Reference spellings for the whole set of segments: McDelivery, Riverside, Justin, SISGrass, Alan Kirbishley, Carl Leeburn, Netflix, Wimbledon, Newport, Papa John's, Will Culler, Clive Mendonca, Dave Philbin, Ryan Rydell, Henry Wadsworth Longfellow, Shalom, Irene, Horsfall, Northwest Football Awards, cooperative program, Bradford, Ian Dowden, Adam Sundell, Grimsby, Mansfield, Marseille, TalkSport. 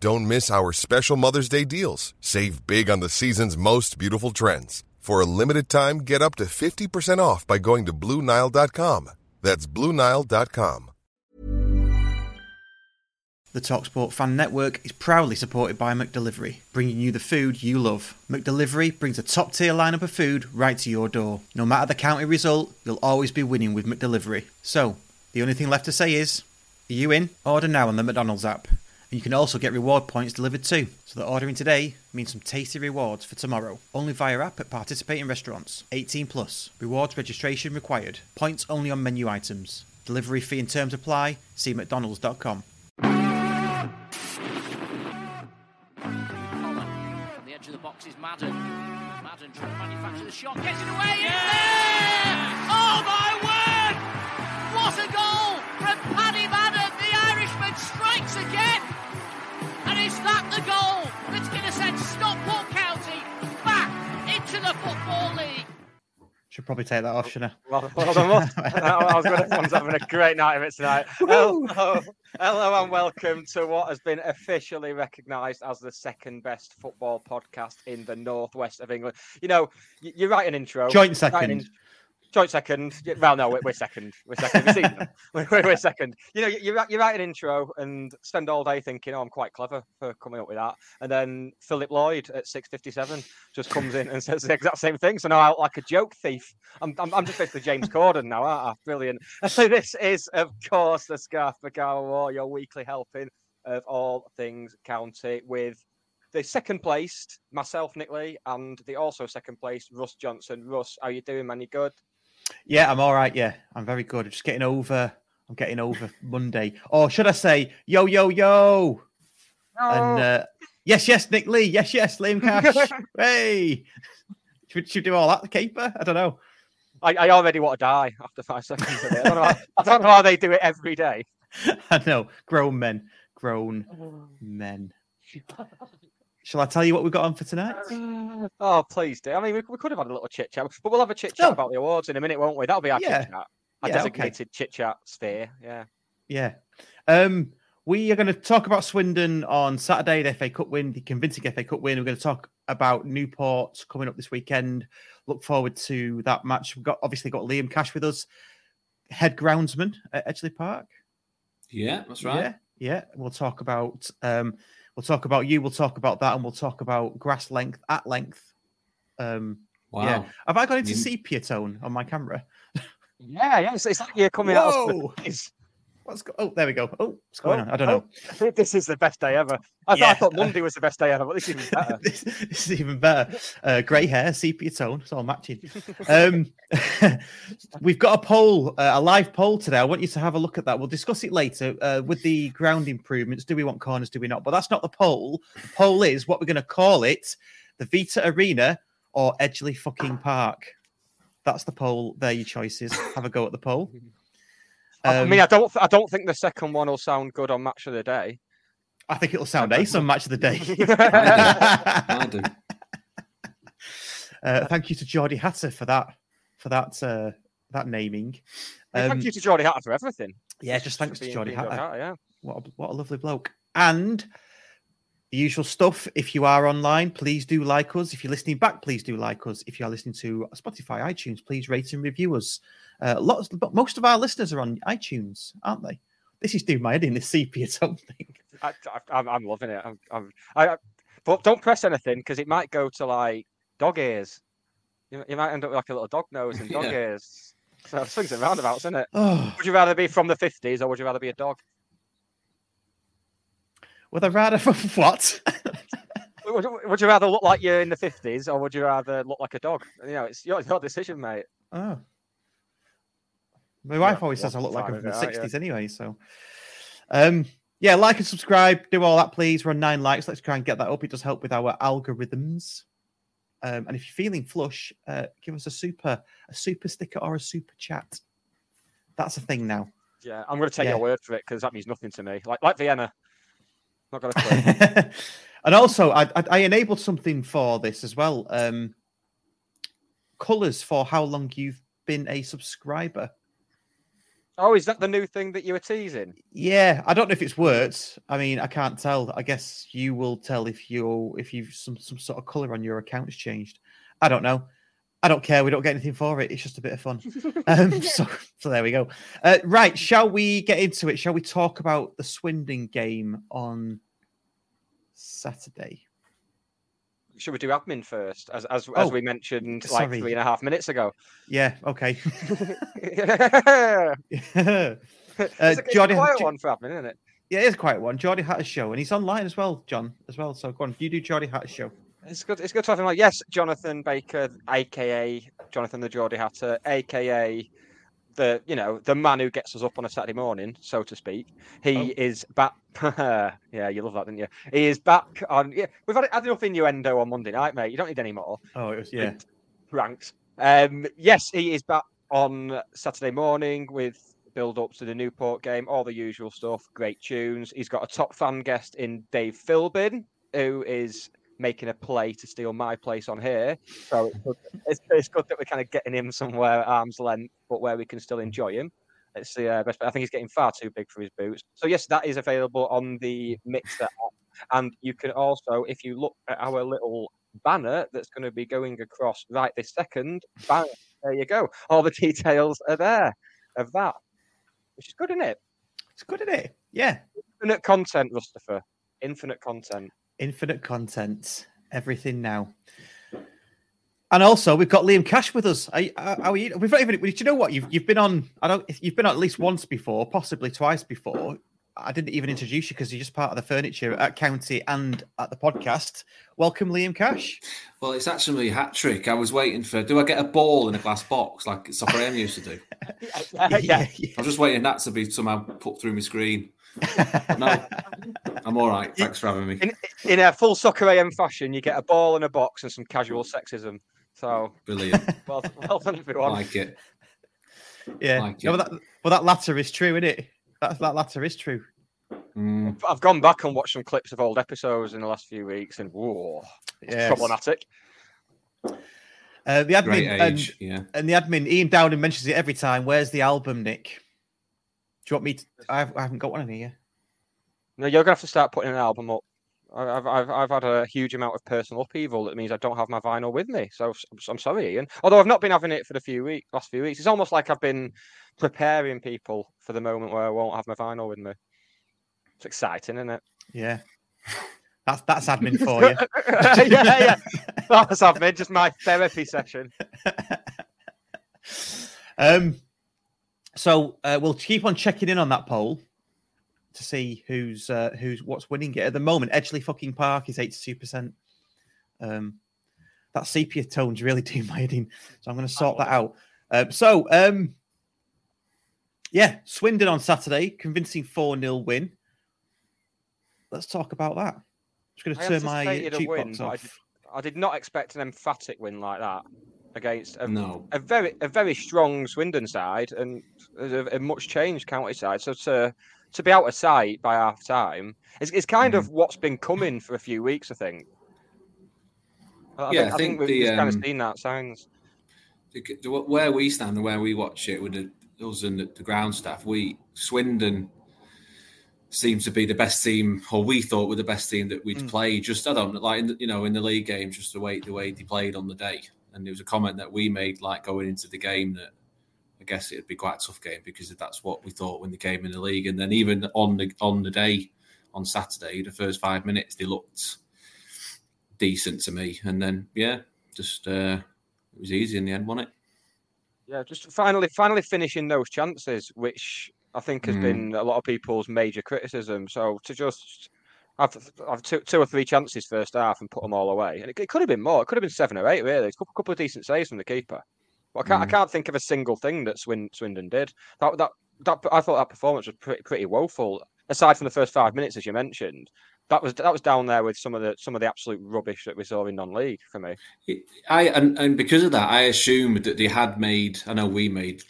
Don't miss our special Mother's Day deals. Save big on the season's most beautiful trends. For a limited time, get up to 50% off by going to BlueNile.com. That's BlueNile.com. The TalkSport Fan Network is proudly supported by McDelivery, bringing you the food you love. McDelivery brings a top-tier lineup of food right to your door. No matter the county result, you'll always be winning with McDelivery. So, the only thing left to say is, are you in? Order now on the McDonald's app. You can also get reward points delivered too, so that ordering today means some tasty rewards for tomorrow. Only via app at participating restaurants. 18 plus. Rewards registration required. Points only on menu items. Delivery fee and terms apply. See mcdonalds.com. On the edge of the box is Madden. Madden trying to manufacture the shot. Gets it away. Yeah! Oh my word! What a goal from Paddy Madden. The Irishman strikes again. Is that the goal that's going to send Stockport County back into the Football League? Should probably take that off, shouldn't I? Well done, Russ. Everyone's having a great night of it tonight. Hello and welcome to what has been officially recognised as the second best football podcast in the northwest of England. You know, you write an intro. Joint second. Well, no, we're second. We're second. You know, you write an intro and spend all day thinking, oh, I'm quite clever for coming up with that. And then Philip Lloyd at 6:57 just comes in and says the exact same thing. So now I'm like a joke thief. I'm just basically James Corden now, aren't I? Brilliant. So this is, of course, the Scarf Macaw War, your weekly helping of all things county with the second placed, myself, Nick Lee, and the also second placed, Russ Johnson. Russ, how you doing, man? You good? Yeah, I'm all right. Yeah, I'm very good. I'm getting over Monday. Or should I say, yo, yo, yo. No. And yes, Nick Lee. Yes, Liam Cash. Hey, should we do all that, the keeper? I don't know. I already want to die after 5 seconds of it. I don't know how they do it every day. I know. Grown men. Shall I tell you what we've got on for tonight? Oh, please do. I mean, we could have had a little chit-chat, but we'll have a chit-chat about the awards in a minute, won't we? That'll be our chit-chat. Our designated chit-chat sphere, yeah. Yeah. We are going to talk about Swindon on Saturday, the FA Cup win, the convincing FA Cup win. We're going to talk about Newport coming up this weekend. Look forward to that match. We've got Liam Cash with us, head groundsman at Edgeley Park. Yeah, that's right. Yeah. We'll talk about you. We'll talk about that, and we'll talk about grass length at length. Wow! Yeah. Have I gone into sepia tone on my camera? Yeah. It's like you're coming out. What's go? Oh, there we go. Oh, what's going on? I don't know. This is the best day ever. I thought Monday was the best day ever, but this is even better. This is even better. Grey hair, sepia tone. It's all matching. We've got a poll, a live poll today. I want you to have a look at that. We'll discuss it later with the ground improvements. Do we want corners? Do we not? But that's not the poll. The poll is what we're going to call it: the Vita Arena or Edgeley fucking Park. That's the poll. They're your choices. Have a go at the poll. I mean, I don't think the second one will sound good on Match of the Day. I think it'll sound ace on Match of the Day. I do. Thank you to Geordie Hatter for that naming. Thank you to Geordie Hatter for everything. Yeah, just thanks to Geordie Hatter. What a lovely bloke. And the usual stuff. If you are online, please do like us. If you're listening back, please do like us. If you are listening to Spotify, iTunes, please rate and review us. Most of our listeners are on iTunes, aren't they? This is doing my head in, this sepia tone thing. I'm loving it. But don't press anything because it might go to like dog ears. You might end up with like a little dog nose and dog ears. So it swings and roundabouts, isn't it? Oh. Would you rather be from the 50s or would you rather be a dog? Would I rather from what? Would you rather look like you're in the 50s or would you rather look like a dog? You know, it's your decision, mate. Oh. My wife always says I look like I'm from the 60s anyway, so... yeah, like and subscribe. Do all that, please. We're on 9 likes. Let's try and get that up. It does help with our algorithms. And if you're feeling flush, give us a super sticker or a super chat. That's a thing now. Yeah, I'm going to take your word for it because that means nothing to me. Like Vienna. Not going to. And also, I enabled something for this as well. Colours for how long you've been a subscriber. Oh, is that the new thing that you were teasing? Yeah, I don't know if it's worked. I mean, I can't tell. I guess you will tell if you've some sort of colour on your account's changed. I don't know. I don't care. We don't get anything for it. It's just a bit of fun. So there we go. Right, shall we get into it? Shall we talk about the Swindon game on Saturday? Should we do admin first, as we mentioned like 3.5 minutes ago? Yeah, okay. It's a quiet one for admin, isn't it? Yeah, it is a quiet one. Geordie Hatter's show, and he's online as well, John, as well. So go on, you do Geordie Hatter's show. It's good to have him. Like, yes, Jonathan Baker, aka Jonathan the Geordie Hatter, aka the man who gets us up on a Saturday morning, so to speak. He is back. Yeah, you love that, didn't you? He is back on. Yeah, we've had enough innuendo on Monday night, mate. You don't need any more. Oh, it was ranks. Yes, he is back on Saturday morning with build ups to the Newport game, all the usual stuff. Great tunes. He's got a top fan guest in Dave Philbin, who is making a play to steal my place on here, so it's good that we're kind of getting him somewhere at arm's length, but where we can still enjoy him. It's the best. I think he's getting far too big for his boots. So yes, that is available on the Mixer app, and you can also, if you look at our little banner that's going to be going across right this second, bang, there you go. All the details are there of that, which is good, isn't it? It's good, isn't it? Yeah. Infinite content, Rustopher. Infinite content. Infinite content, everything now, and also we've got Liam Cash with us. We've not even. Do you know what you've been on? You've been on at least once before, possibly twice before. I didn't even introduce you because you're just part of the furniture at County and at the podcast. Welcome, Liam Cash. Well, it's actually a hat trick. I was waiting for. Do I get a ball in a glass box like Soccer AM used to do? Yeah. I was just waiting that to be somehow put through my screen. No, I'm all right. Thanks for having me. In a full Soccer AM fashion, you get a ball and a box and some casual sexism. So brilliant. Well done, everyone. Like it. Yeah. Like it. No, that latter is true, isn't it? That latter is true. Mm. I've gone back and watched some clips of old episodes in the last few weeks, and whoa, it's problematic. The admin and the admin Ian Dowden mentions it every time. Where's the album, Nick? Do you want me to? I haven't got one in here. No, you're going to have to start putting an album up. I've had a huge amount of personal upheaval that means I don't have my vinyl with me. So I'm sorry, Ian. Although I've not been having it for last few weeks. It's almost like I've been preparing people for the moment where I won't have my vinyl with me. It's exciting, isn't it? Yeah. That's admin for you. Yeah. That's admin. Just my therapy session. So we'll keep on checking in on that poll to see what's winning it at the moment. Edgeley fucking Park is 82%. That sepia tone's really doing my head in, so I'm going to sort that out. Swindon on Saturday, convincing 4-0 win. Let's talk about that. I'm just going to turn my jukebox off. I did not expect an emphatic win like that against a very strong Swindon side and a much changed County side. So to be out of sight by half time is kind of what's been coming for a few weeks, I think. I think we've kind of seen that signs. Where we stand and where we watch it with us and the ground staff, Swindon seems to be the best team, or we thought were the best team that we'd play. Just in the league game, just the way they played on the day. And there was a comment that we made, like, going into the game that I guess it'd be quite a tough game because that's what we thought when they came in the league. And then even on the day, on Saturday, the first 5 minutes, they looked decent to me. And then, it was easy in the end, wasn't it? Yeah, just finally finishing those chances, which I think has been a lot of people's major criticism. So to just... I've took 2 or 3 chances first half and put them all away. And it could have been more. It could have been 7 or 8, really. A couple of decent saves from the keeper. But I can't think of a single thing that Swindon did. I thought that performance was pretty woeful. aside from the first 5 minutes, as you mentioned, that was down there with some of the absolute rubbish that we saw in non-league for me. And because of that, I assumed that they had made. I know we made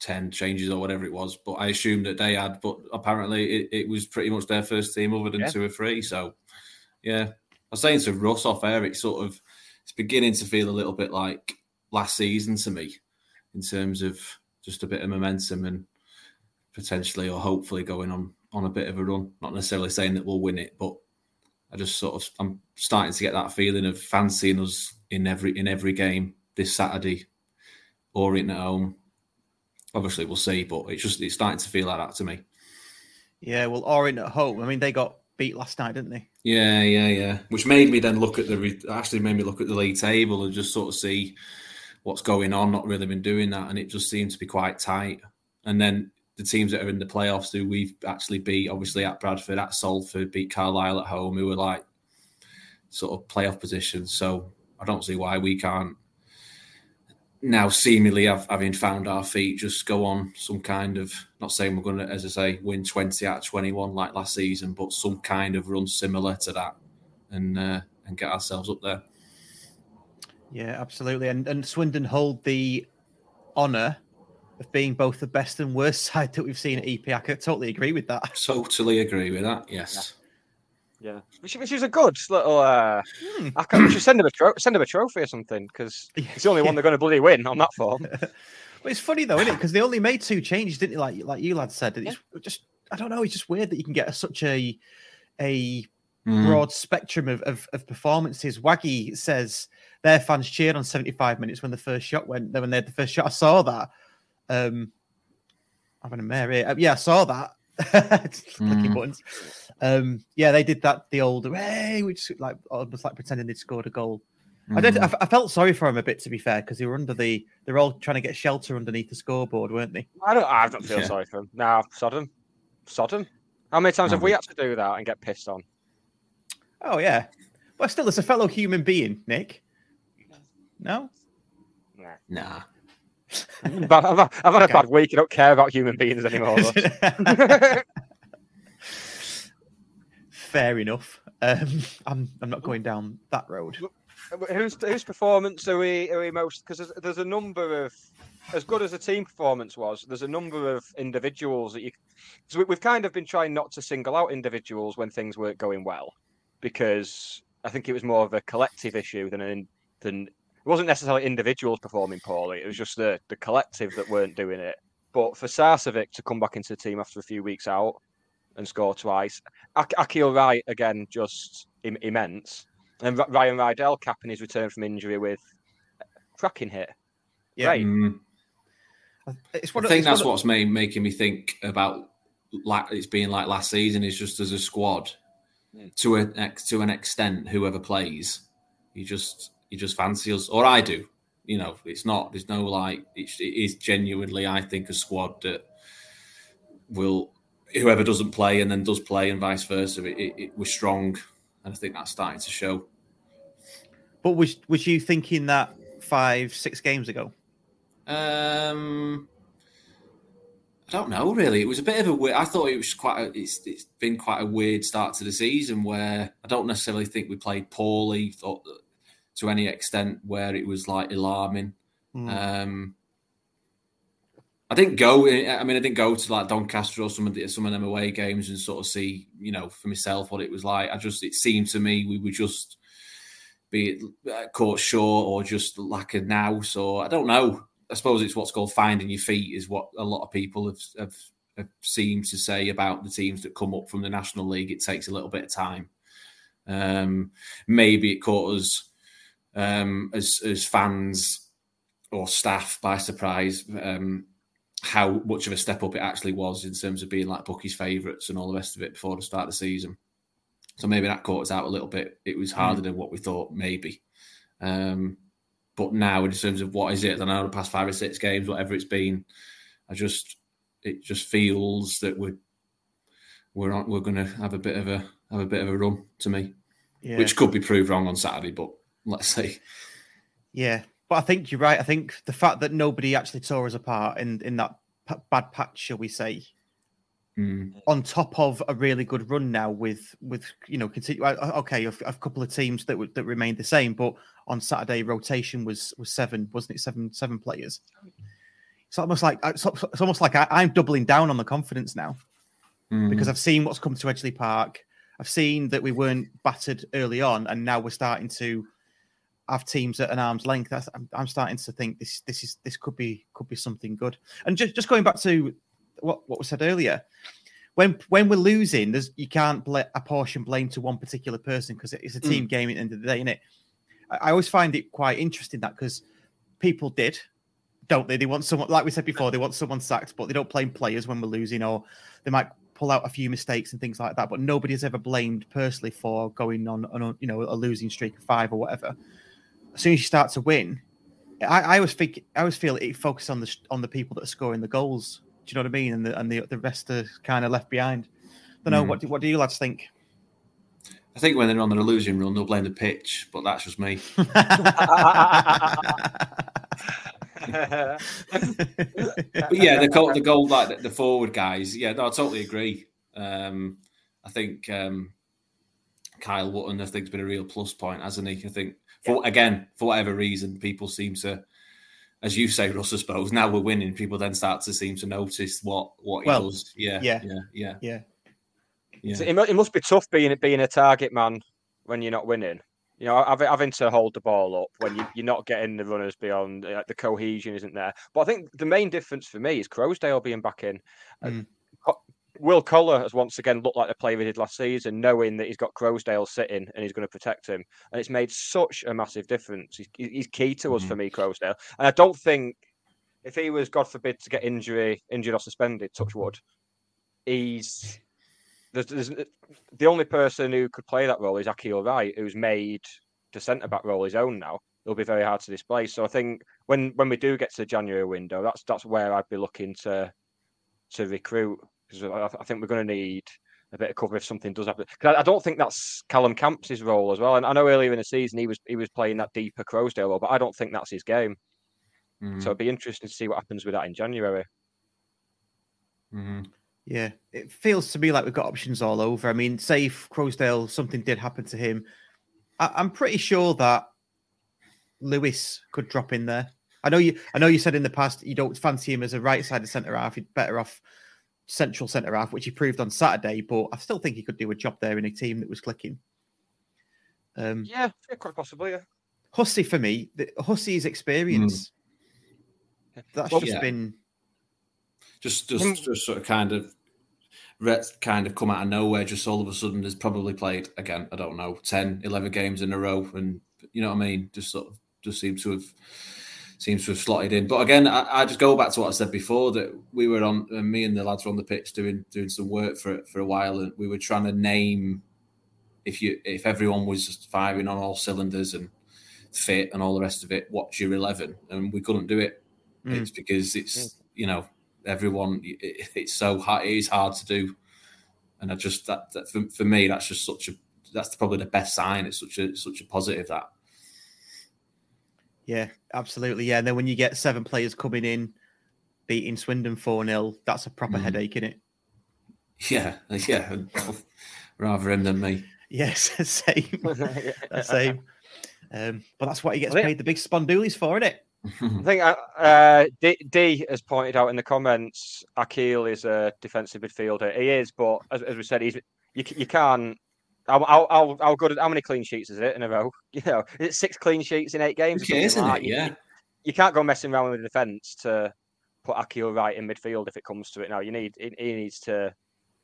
10 changes or whatever it was, but I assumed that they had. But apparently, it was pretty much their first team, other than 2 or 3. So, yeah, I was saying to Russ off air, it's beginning to feel a little bit like last season to me, in terms of just a bit of momentum and potentially or hopefully going on a bit of a run. Not necessarily saying that we'll win it, but I'm starting to get that feeling of fancying us in every game this Saturday or in at home. Obviously, we'll see, but it's starting to feel like that to me. Yeah, well, or in at home. I mean, they got beat last night, didn't they? Yeah. Which made me then look at the league table and just sort of see what's going on. Not really been doing that, and it just seemed to be quite tight. And then the teams that are in the playoffs who we've actually beat, obviously at Bradford, at Salford, beat Carlisle at home, who were like sort of playoff positions. So I don't see why we can't now, seemingly having found our feet, just go on some kind of, not saying we're going to, as I say, win 20 out of 21 like last season, but some kind of run similar to that and get ourselves up there. Yeah, absolutely. And Swindon hold the honour of being both the best and worst side that we've seen at EP. I totally agree with that. Totally agree with that, yes. Yeah. Which is a good little... we should send them a trophy or something, because it's the only one they're going to bloody win on that form. But it's funny, though, isn't it? Because they only made 2 changes, didn't they? Like you lads said. It's just... I don't know. It's just weird that you can get such a broad spectrum of performances. Waggy says their fans cheered on 75 minutes when the first shot went... When they had the first shot, I saw that. Having a Mary. I saw that. Lucky buttons. They did that. The old way, which almost like pretending they'd scored a goal. Mm. I felt sorry for them a bit, to be fair, because they're all trying to get shelter underneath the scoreboard, weren't they? I don't feel sorry for them. No, sod them. How many times have we had to do that and get pissed on? Oh yeah, but still, it's a fellow human being, Nick. No. Nah. But I've had a bad week. I don't care about human beings anymore. Fair enough. I'm not going down that road. Whose performance are we most? Because there's a number of, as good as the team performance was, there's a number of individuals that you. Because we've kind of been trying not to single out individuals when things weren't going well, because I think it was more of a collective issue than. It wasn't necessarily individuals performing poorly. It was just the collective that weren't doing it. But for Sarsavic to come back into the team after a few weeks out and score twice, Akeel Wright, again, just immense. And Ryan Rydell capping his return from injury with a cracking hit. Yeah. Right. I think that's what's making me think about it's being like last season is just as a squad, to an extent, whoever plays, you just fancy us, or I do. You know, it's not. There's no like. It is genuinely, I think, a squad that will whoever doesn't play and then does play, and vice versa. We're strong, and I think that's starting to show. But was you thinking that 5-6 games ago? I don't know. Really, it was a bit of a weird. I thought it was quite. It's been quite a weird start to the season where I don't necessarily think we played poorly. To any extent where it was like alarming. I didn't go to like Doncaster or some of them away games and sort of see, you know, for myself what it was like. It seemed to me we were just be caught short or just lack of nous, or I don't know. I suppose it's what's called finding your feet is what a lot of people have seemed to say about the teams that come up from the National League. It takes a little bit of time. Maybe it caught us as fans or staff by surprise, how much of a step up it actually was in terms of being like bookies' favourites and all the rest of it before the start of the season. So maybe that caught us out a little bit. It was harder than what we thought, maybe. But now, in terms of what is it, I know the past 5 or 6 games, whatever it's been, it just feels that we're going to have a bit of a run to me, which could be proved wrong on Saturday, but. Let's see. Yeah, but I think you're right. I think the fact that nobody actually tore us apart in that bad patch, shall we say, on top of a really good run now with you know, continue. Okay, a couple of teams that remained the same, but on Saturday rotation was seven, wasn't it? Seven players. It's almost like I'm doubling down on the confidence now because I've seen what's come to Edgeley Park. I've seen that we weren't battered early on, and now we're starting to have teams at an arm's length. I'm starting to think this could be something good. And just going back to what was said earlier, when we're losing, you can't apportion blame to one particular person because it's a team game at the end of the day, innit? I always find it quite interesting that because people don't they? They want someone, like we said before, they want someone sacked, but they don't blame players when we're losing, or they might pull out a few mistakes and things like that, but nobody has ever blamed personally for going on you know, a losing streak of five or whatever. As soon as you start to win, I always feel it focuses on the people that are scoring the goals. Do you know what I mean? And the rest are kind of left behind. I don't know. What do you lads think? I think when they're on their losing run, they'll blame the pitch, but that's just me. But yeah, the goal, like the forward guys. Yeah, no, I totally agree. I think Kyle Wootton, I think, has been a real plus point, hasn't he? I think for whatever reason, people seem to, as you say, Russ, I suppose, now we're winning, people then start to seem to notice what he does. Yeah. So it must be tough being a target man when you're not winning. You know, having to hold the ball up when you're not getting the runners beyond, the cohesion isn't there. But I think the main difference for me is Croasdale being back in. Will Culler has once again looked like the player he did last season, knowing that he's got Croasdale sitting and he's going to protect him. And it's made such a massive difference. He's key to us for me, Croasdale. And I don't think, if he was, God forbid, to get injured or suspended, touch wood, he's... There's the only person who could play that role is Akeel Wright, who's made the centre-back role his own now. It'll be very hard to displace. So I think when we do get to the January window, that's where I'd be looking to recruit. Because I think we're going to need a bit of cover if something does happen. Because I don't think that's Callum Camps' role as well. And I know earlier in the season he was playing that deeper Croasdale role, but I don't think that's his game. So it'd be interesting to see what happens with that in January. Yeah, it feels to me like we've got options all over. I mean, say if Croasdale, something did happen to him, I'm pretty sure that Lewis could drop in there. I know you said in the past you don't fancy him as a right-sided centre-half. You're better off central centre-half, which he proved on Saturday, but I still think he could do a job there in a team that was clicking. Yeah, quite possibly, yeah. Hussey, for me, Hussey's experience, that's been... Just sort of kind of come out of nowhere, just all of a sudden has probably played, again, I don't know, 10, 11 games in a row. And you know what I mean? Just seems to have slotted in. But again, I just go back to what I said before, that we were on, and me and the lads were on the pitch doing some work for a while. And we were trying to name if everyone was just firing on all cylinders and fit and all the rest of it, what's your 11? And we couldn't do it. It's because you know, everyone, it's so hard. It is hard to do, and I just that for me, that's just that's probably the best sign. It's such a positive that. Yeah, absolutely. Yeah, and then when you get seven players coming in, beating Swindon 4-0, that's a proper headache, isn't it? Yeah. Rather him than me. Yes, same. But that's what he gets paid the big spondoolies for, isn't it? I think D has pointed out in the comments, Akeel is a defensive midfielder. He is, but as we said, you can't. How good? How many clean sheets is it in a row? You know, is it 6 clean sheets in 8 games? Okay, isn't it? Yeah. You can't go messing around with the defence to put Akeel Wright in midfield if it comes to it. Now he needs to.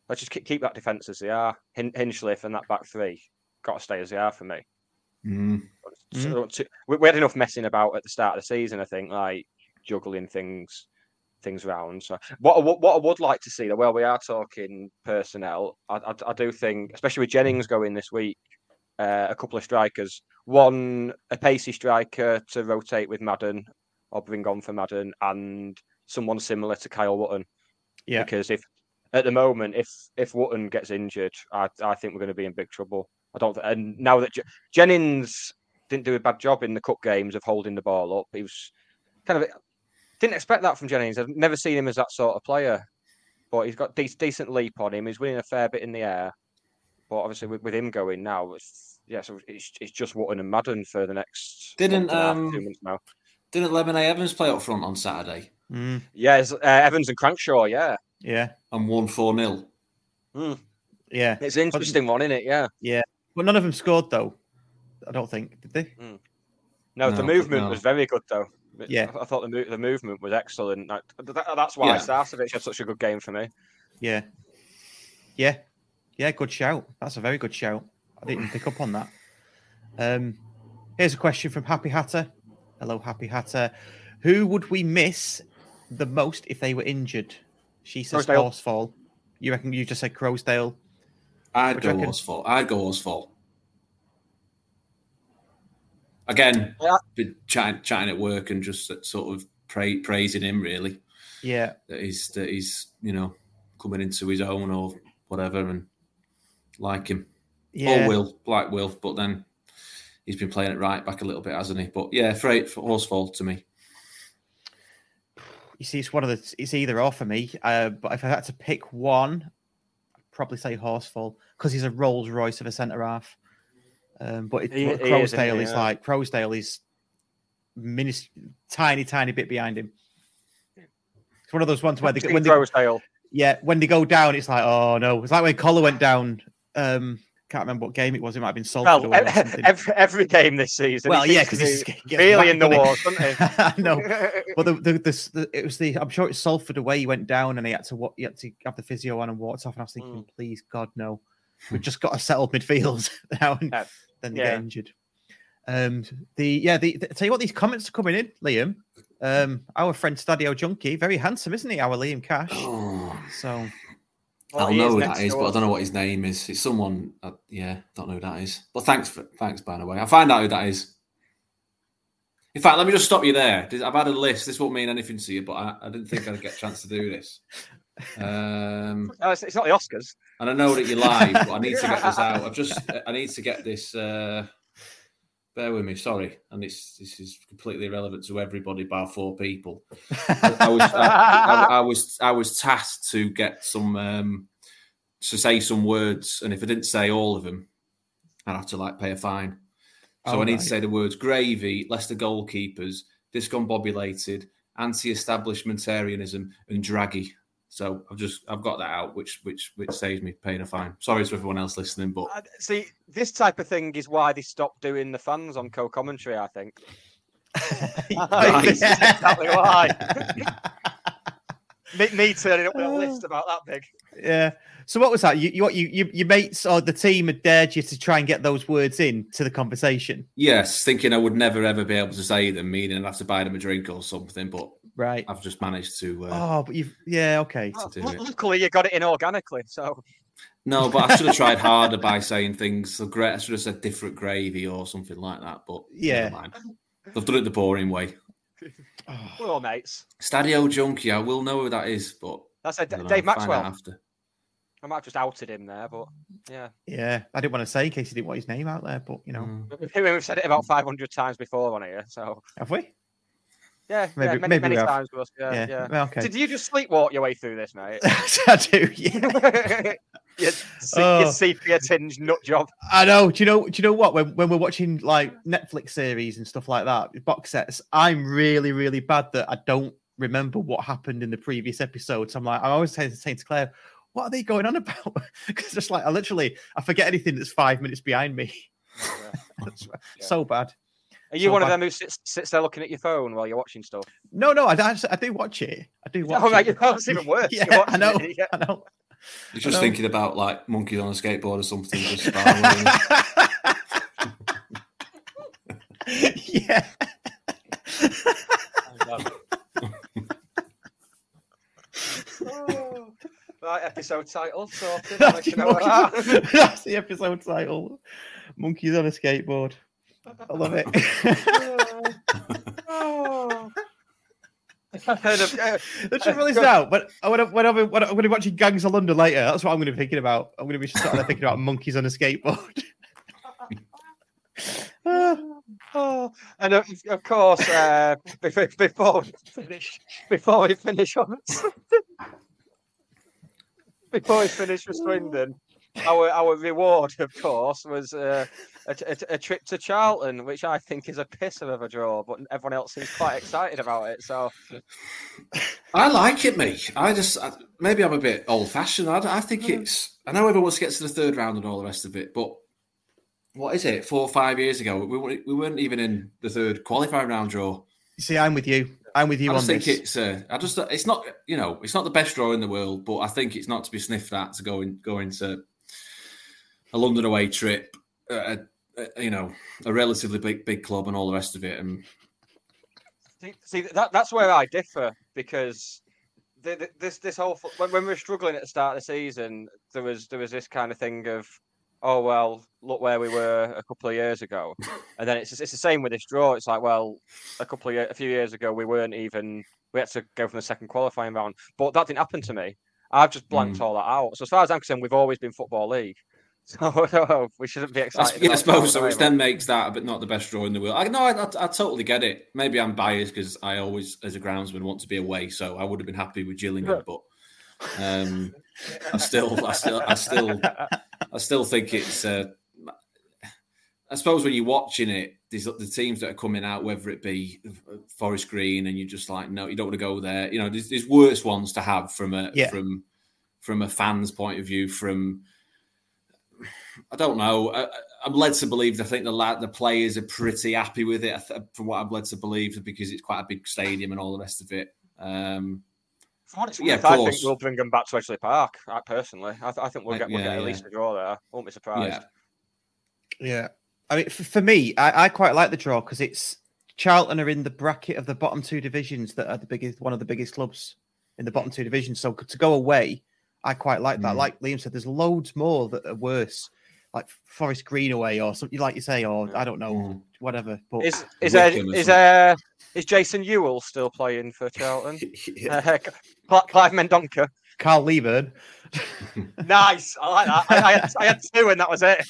Let's just keep that defence as they are. Hinchcliffe and that back three got to stay as they are for me. So we had enough messing about at the start of the season, I think, like juggling things round. So what I would like to see, well, we are talking personnel. I do think, especially with Jennings going this week, a couple of strikers, one a pacey striker to rotate with Madden or bring on for Madden, and someone similar to Kyle Wootton. Yeah, because if at the moment if Wootton gets injured, I think we're going to be in big trouble. I don't. And now that Jennings didn't do a bad job in the cup games of holding the ball up, he was didn't expect that from Jennings. I've never seen him as that sort of player. but he's got decent leap on him. He's winning a fair bit in the air. But obviously, with him going now, it's just Wootton and Madden for the next 2 months now. Didn't Lebon A Evans play up front on Saturday? Mm. Yes, Evans and Crankshaw, yeah. Yeah. And won 4-0. Mm. Yeah. It's an interesting one, isn't it? Yeah. Yeah. But none of them scored, though. I don't think, did they? Mm. No, the movement was very good, though. Yeah. I thought the movement was excellent. That's why Starcevich had such a good game for me. Yeah. Yeah. Yeah, good shout. That's a very good shout. I didn't pick up on that. Here's a question from Happy Hatter. Hello, Happy Hatter. Who would we miss the most if they were injured? She says Horsfall. You reckon you just said Croasdale? I'd go Horsfall. Again, been chatting at work and just sort of praising him, really. Yeah. That he's coming into his own or whatever and like him. Yeah. Or Will, like Will, but then he's been playing it right back a little bit, hasn't he? But yeah, for Horsfall to me. You see, it's either or for me. But if I had to pick one, I'd probably say Horsfall because he's a Rolls Royce of a centre half. But Croasdale is like Croasdale is tiny bit behind him. It's one of those ones where when they go down, it's like, oh no, it's like when Collar went down. Can't remember what game it was. It might have been Salford. Well, every game this season. Well, yeah, because he's really in the war, isn't he? I know. But I'm sure it's Salford away. He went down and he had to have the physio on and walked off. And I was thinking, please God, no. We've just got to settle midfield now, and then they get injured. Tell you what, these comments are coming in, Liam. Our friend Stadio Junkie, very handsome, isn't he? Our Liam Cash. Oh. So I don't know who that is, but I don't know what his name is. It's someone, don't know who that is. But thanks by the way. I'll find out who that is. In fact, let me just stop you there. I've had a list. This won't mean anything to you, but I didn't think I'd get a chance to do this. It's not the Oscars, and I know that you're live, but I need to get this out. I need to get this. Bear with me, sorry. And this is completely irrelevant to everybody, bar 4 people. I was tasked to get some to say some words, and if I didn't say all of them, I'd have to pay a fine. So I need to say the words gravy, Leicester goalkeepers, discombobulated, anti-establishmentarianism, and draggy. So I've got that out, which saves me paying a fine. Sorry to everyone else listening, but see, this type of thing is why they stopped doing the fans on co-commentary. I think. This is exactly why. me turning up with a list about that big. Yeah. So what was that? Your mates or the team had dared you to try and get those words in to the conversation. Yes, thinking I would never ever be able to say them, meaning I'd have to buy them a drink or something, but. Right, I've just managed to. Okay. Luckily, you got it in organically. So, no, but I should have tried harder by saying things. So I should have said different gravy or something like that. But never mind. I've done it the boring way. We're all mates. Stadio Junkie, I will know who that is, but that's Dave Maxwell. After. I might have just outed him there, but yeah. Yeah, I didn't want to say in case he didn't want his name out there, but we've said it about 500 times before on here. So have we? Yeah, maybe many times with us. Yeah. Well, okay. Did you just sleepwalk your way through this, mate? I do. Yeah. You sepia tinged nut job. I know. Do you know what? When we're watching like Netflix series and stuff like that, box sets, I'm really, really bad that I don't remember what happened in the previous episode. So I'm like, I always saying to Claire, "What are they going on about?" Because just like I forget anything that's 5 minutes behind me. So bad. Are you one of them who sits there looking at your phone while you're watching stuff? No, I do watch it. I do watch it. Oh, it's even worse. Yeah, I know. You're just thinking about, like, monkeys on a skateboard or something. Just yeah. Right, episode title. Sorted. That's the episode title. Monkeys on a skateboard. I love it. I just realised now, but when I'm going to be watching Gangs of London later, that's what I'm going to be thinking about. I'm going to be starting to thinking about monkeys on a skateboard. And of course, before we finish on before we finished with Swindon, our reward, of course, was a trip to Charlton, which I think is a piss of a draw, but everyone else seems quite excited about it. So I like it, mate. Maybe I'm a bit old-fashioned. I think it's... I know everyone gets to the third round and all the rest of it, but what is it? 4 or 5 years ago, we weren't even in the third qualifying round draw. You see, I'm with you on this. I think it's... it's not... You know, it's not the best draw in the world, but I think it's not to be sniffed at to go into a London away trip, a relatively big club and all the rest of it. And see that's where I differ, because this whole when we were struggling at the start of the season, there was this kind of thing of, oh well, look where we were a couple of years ago, and then it's the same with this draw. It's like, well, a few years ago we had to go from the second qualifying round, but that didn't happen to me. I've just blanked all that out. So as far as I'm concerned, we've always been Football League. So we shouldn't be excited. Yeah, I suppose so, which then makes that a bit not the best draw in the world. I totally get it. Maybe I'm biased because I always, as a groundsman, want to be away. So I would have been happy with Gillingham, but I still think it's. I suppose when you're watching it, there's the teams that are coming out, whether it be Forest Green, and you're just like, no, you don't want to go there. You know, there's worse ones to have from a fan's point of view. I don't know. I'm led to believe that I think the players are pretty happy with it, from what I'm led to believe, because it's quite a big stadium and all the rest of it. I think we'll bring them back to Edgeley Park, personally. I think we'll get at least a draw there. I won't be surprised. Yeah. I mean, for me, I quite like the draw because it's Charlton are in the bracket of the bottom two divisions that are one of the biggest clubs in the bottom two divisions. So to go away, I quite like that. Like Liam said, there's loads more that are worse, like Forest Green away or something, like you say, or I don't know, whatever. But is Jason Ewell still playing for Charlton? Clive Mendonca, Carl Leeburn. Nice, I like that. I had two, and that was it.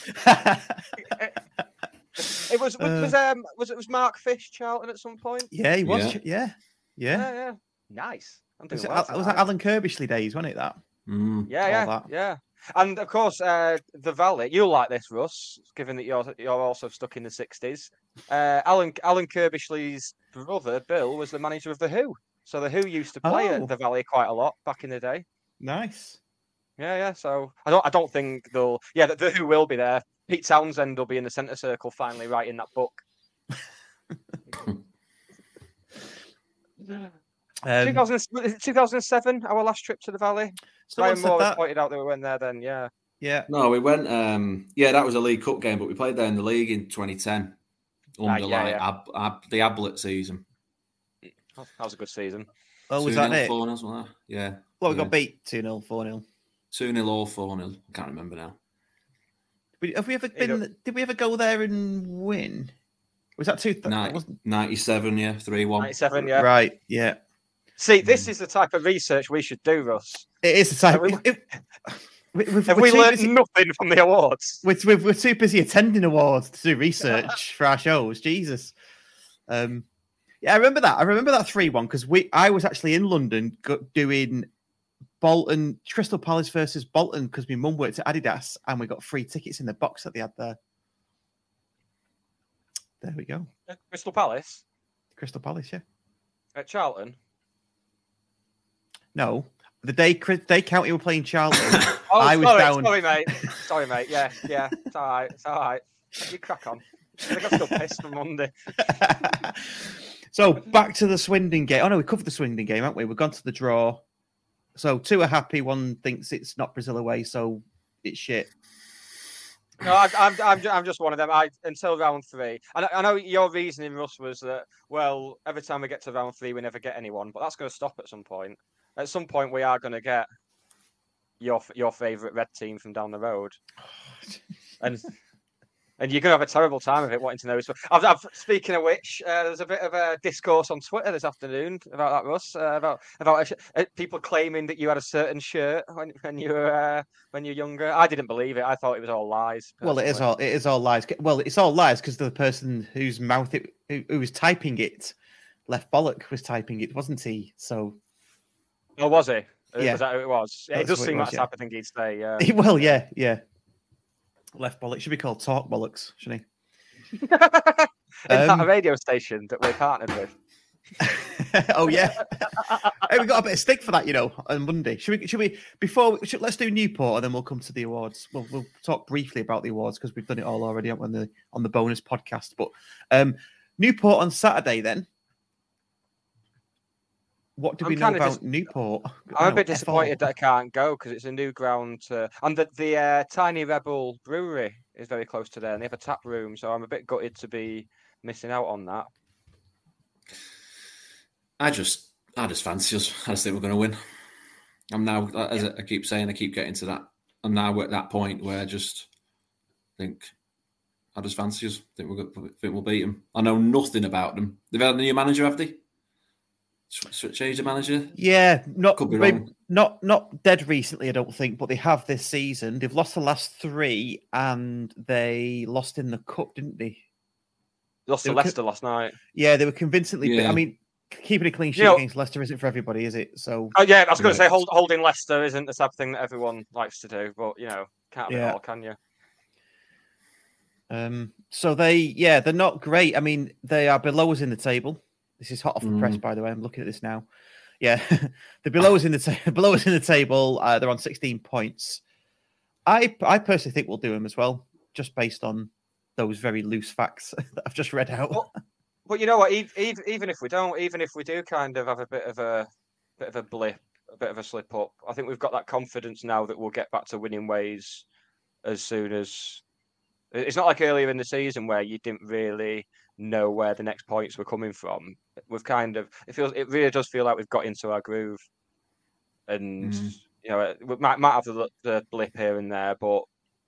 Was Mark Fish Charlton at some point? Yeah, he was. Yeah. Nice. It was Alan Kirbishley days, wasn't it? That. Mm. Yeah. And of course, the Valley. You'll like this, Russ, given that you're also stuck in the 60s. Alan Kirbishley's brother Bill was the manager of the Who, so the Who used to play at the Valley quite a lot back in the day. Nice. Yeah. So I don't think they'll. Yeah, the Who will be there. Pete Townsend will be in the centre circle, finally writing that book. Yeah. 2007, our last trip to the Valley. Brian Moore pointed out that we went there then, yeah. Yeah. No, we went... that was a League Cup game, but we played there in the league in 2010 the Ablett season. That was a good season. Oh, was that it? 4-0, wasn't that? Yeah. Well, we got beat 2-0, 4-0. 2-0 or 4-0. I can't remember now. Have we ever been... Did we ever go there and win? Was that 97, yeah, 3-1. 97, yeah. Right, yeah. See, this is the type of research we should do, Russ. It is the type. We learned nothing from the awards. We're too busy attending awards to do research for our shows. Jesus. I remember that. I remember that 3-1 because I was actually in London doing Bolton, Crystal Palace versus Bolton, because my mum worked at Adidas and we got free tickets in the box that they had there. There we go. Crystal Palace, yeah. At Charlton. No, the day County were playing Charlton, down. Sorry, mate. Yeah. It's all right. You crack on. I think I'm still pissed from Monday. So back to the Swindon game. Oh no, we covered the Swindon game, haven't we? We've gone to the draw. So two are happy. One thinks it's not Brazil away, so it's shit. No, I'm just one of them. Until round three, and I know your reasoning, Russ, was that every time we get to round three, we never get anyone, but that's going to stop at some point. At some point, we are going to get your favourite red team from down the road, and you're going to have a terrible time of it. Wanting to know, speaking of which, there's a bit of a discourse on Twitter this afternoon about that, Russ, about people claiming that you had a certain shirt when you were younger. I didn't believe it. I thought it was all lies. Personally. Well, it is all lies. Well, it's all lies because the person whose mouth who was typing it, Left Bollock, was typing it, wasn't he? So. Oh, was he? Yeah. Was that who it was? It does seem like that's happening each day. Well, yeah. Left Bollocks. Should be called Talk Bollocks, shouldn't he? Is that a radio station that we're partnered with? Oh yeah, hey, we got a bit of stick for that, you know, on Monday. Should we, let's do Newport and then we'll come to the awards. We'll talk briefly about the awards because we've done it all already on the bonus podcast. But Newport on Saturday then. What do we know about Newport? I'm a bit disappointed that I can't go because it's a new ground, and the Tiny Rebel Brewery is very close to there, and they have a tap room. So I'm a bit gutted to be missing out on that. I just fancy us. I just think we're going to win. I'm now, as I keep saying, I keep getting to that. I'm now at that point where I just think, I just fancy us. I think we'll beat them. I know nothing about them. They've had a new manager, have they? Switch age of manager? Yeah, not dead recently, I don't think, but they have this season. They've lost the last three and they lost in the cup, didn't they? Lost to Leicester last night. Yeah, they were convincingly. Yeah. I mean, keeping a clean sheet against Leicester isn't for everybody, is it? So, I was going to say holding Leicester isn't the type of thing that everyone likes to do, but you know, can't have it all, can you? So they're not great. I mean, they are below us in the table. This is hot off the press, by the way. I'm looking at this now. Yeah, they're below us in the table. They're on 16 points. I personally think we'll do them as well, just based on those very loose facts that I've just read out. But you know what? Even if we do, kind of have a bit of a blip, a bit of a slip up. I think we've got that confidence now that we'll get back to winning ways as soon as. It's not like earlier in the season where you didn't really know where the next points were coming from. We've kind of it really does feel like we've got into our groove, and you know, we might have the blip here and there, but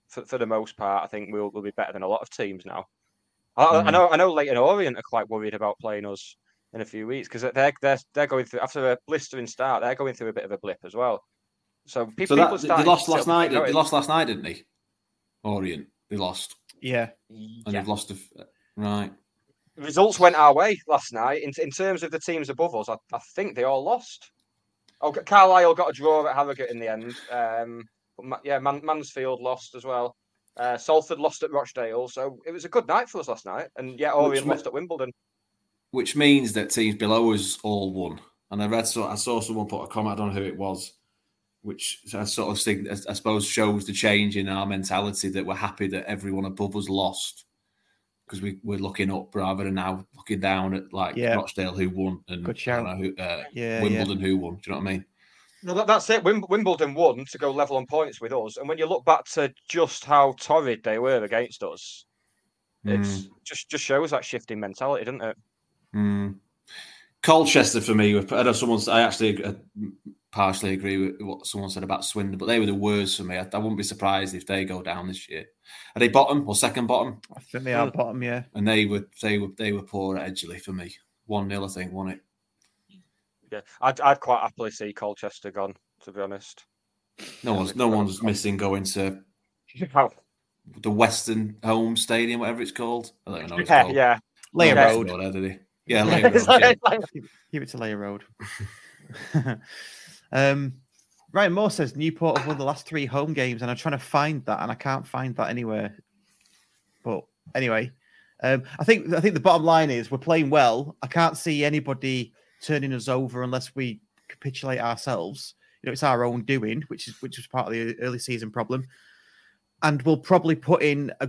for the most part, I think we'll be better than a lot of teams now. I know Leighton Orient are quite worried about playing us in a few weeks because they're going through, after a blistering start, they're going through a bit of a blip as well. So people lost last night. They lost last night, didn't they? Orient, they lost. Yeah, and they've lost. Right. Results went our way last night. In terms of the teams above us, I think they all lost. Oh, Carlisle got a draw at Harrogate in the end. Mansfield lost as well. Salford lost at Rochdale, so it was a good night for us last night. And Orient lost at Wimbledon, which means that teams below us all won. And I saw someone put a comment on who it was, which I sort of think, I suppose, shows the change in our mentality that we're happy that everyone above us lost because we're looking up rather than now looking down at Rochdale who won and Wimbledon who won. Do you know what I mean? No, that's it. Wimbledon won to go level on points with us. And when you look back to just how torrid they were against us, it just shows that shifting mentality, doesn't it? Mm. Colchester, for me, I partially agree with what someone said about Swindon, but they were the worst for me. I wouldn't be surprised if they go down this year. Are they bottom or second bottom? I think they are bottom, yeah. And they were poor at Edgeley for me. 1-0, I think, won it. Yeah, I'd quite happily see Colchester gone, to be honest. No one's missing going to the Western Home Stadium, whatever it's called. I don't even know what it's called. Yeah. Layer Road. Layer Road. Give it to Layer Road. Ryan Moore says Newport have won the last three home games, and I'm trying to find that, and I can't find that anywhere. But anyway, I think the bottom line is we're playing well. I can't see anybody turning us over unless we capitulate ourselves. You know, it's our own doing, which is part of the early season problem. And we'll probably put in a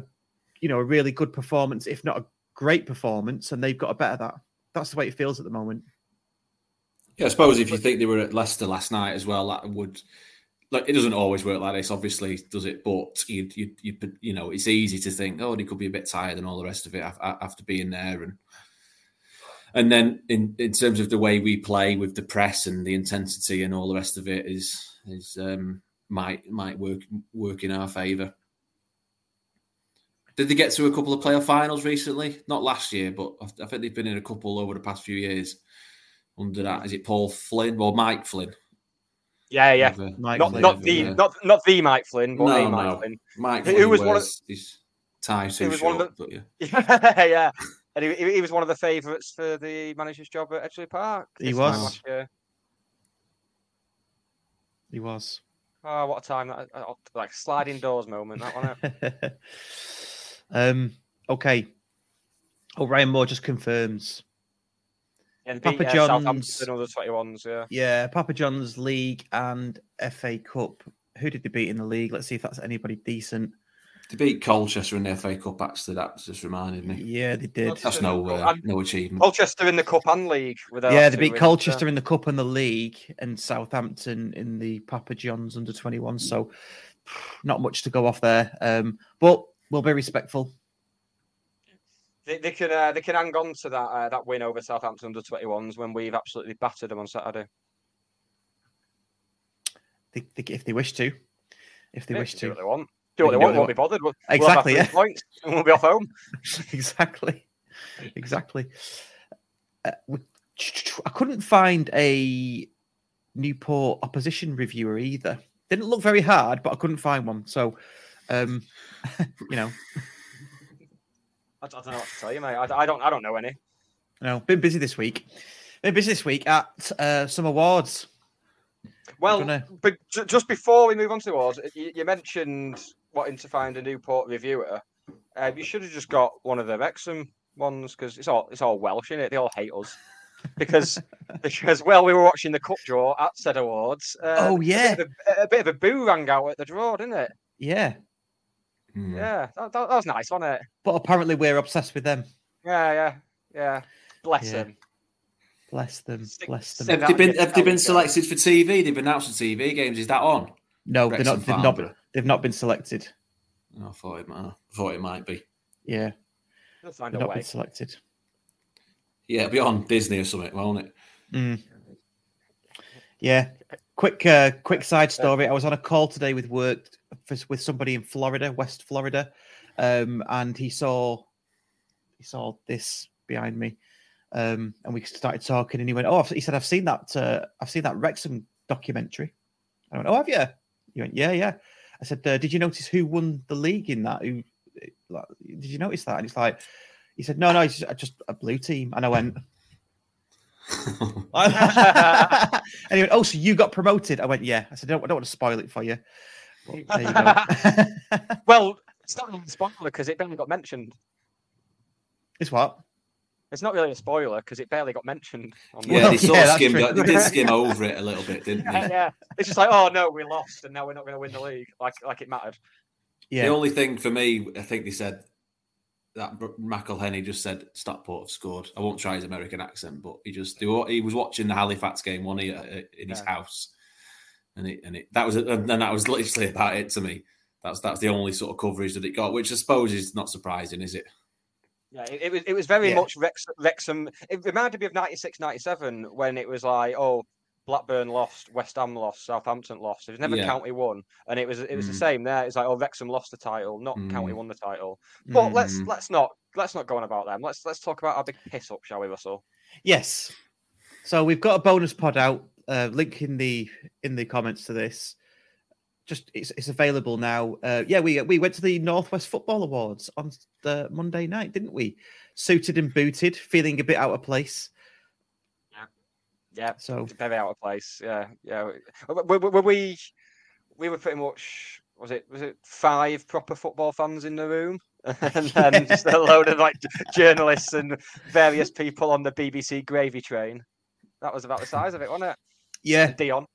really good performance, if not a great performance, and they've got to better that. That's the way it feels at the moment. Yeah, I suppose if you think they were at Leicester last night as well, that would... It doesn't always work like this, obviously, does it? But you know, it's easy to think, oh, they could be a bit tired and all the rest of it after being there and... And then in terms of the way we play with the press and the intensity and all the rest of it is might work in our favour. Did they get to a couple of playoff finals recently? Not last year, but I think they've been in a couple over the past few years. Under that, is it Paul Flynn or Mike Flynn? Yeah. Not the Mike Flynn, but Mike Flynn. Mike Flynn, who was one of his tie too short, but yeah. Yeah. And he was one of the favourites for the manager's job at Edgeley Park. He was. He was. Oh, what a time. Like sliding doors moment, that one. Okay. Oh, Ryan Moore just confirms. And Papa John's, another 21s, yeah. Yeah, Papa John's League and FA Cup. Who did they beat in the league? Let's see if that's anybody decent. They beat Colchester in the FA Cup, actually. That's just reminded me. Yeah, they did. That's no achievement. Colchester in the Cup and League. Yeah, they beat Colchester in the Cup and the League and Southampton in the Papa John's under-21. So not much to go off there. But we'll be respectful. They can hang on to that win over Southampton under-21s when we've absolutely battered them on Saturday. If they wish to. Do what they want. Won't be bothered. Exactly. We'll have 3 points and we'll be off home. Exactly. I couldn't find a Newport opposition reviewer either. Didn't look very hard, but I couldn't find one. So, you know. I don't know what to tell you, mate. I don't know any. No, been busy this week at some awards. Well, but just before we move on to awards, you mentioned wanting to find a Newport reviewer. You should have just got one of the Wrexham ones because it's all Welsh, isn't it? They all hate us because well, we were watching the cup draw at said awards. Oh yeah, a bit of a boo rang out at the draw, didn't it? Yeah. Yeah, that was nice, wasn't it? But apparently we're obsessed with them. Yeah. Bless them. Have they been selected for TV? They've been announced for TV games. Is that on? No, they've not been selected. I thought it might be. Yeah. They've not been selected. Yeah, it'll be on Disney or something, won't it? Mm. Yeah. Quick side story. I was on a call today with work with somebody in Florida, West Florida, and he saw this behind me, and we started talking. And he went, "Oh," he said, "I've seen that Wrexham documentary." I went, "Oh, have you?" He went, "Yeah, yeah." I said, "Did you notice who won the league in that? Did you notice that?" And it's like, he said, "No, it's just a blue team." And I went. Anyway, oh, so you got promoted? I went, yeah. I said, I don't want to spoil it for you. There you go. Well, it's not really a spoiler because it barely got mentioned. It's what? It's not really a spoiler because it barely got mentioned. They did skim over it a little bit, didn't they? Yeah. It's just like, oh no, we lost, and now we're not going to win the league. Like it mattered. Yeah. The only thing for me, I think they said. That McElhenney just said Stockport have scored. I won't try his American accent, but he was watching the Halifax game, wasn't he, in his house, and that was literally about it to me. That's the only sort of coverage that it got, which I suppose is not surprising, is it? Yeah, it was very much Wrexham. It reminded me of 96-97 when it was like, oh, Blackburn lost, West Ham lost, Southampton lost. It was never County won, and it was the same there. It's like, oh, Wrexham lost the title, not County won the title. But let's not go on about them. Let's talk about our big piss up, shall we, Russell? Yes. So we've got a bonus pod out. Link in the comments to this. Just it's available now. We went to the Northwest Football Awards on the Monday night, didn't we? Suited and booted, feeling a bit out of place. Yeah, so very out of place. Yeah. We were pretty much was it 5 proper football fans in the room, and then just a load of like journalists and various people on the BBC gravy train. That was about the size of it, wasn't it? Yeah, Dion.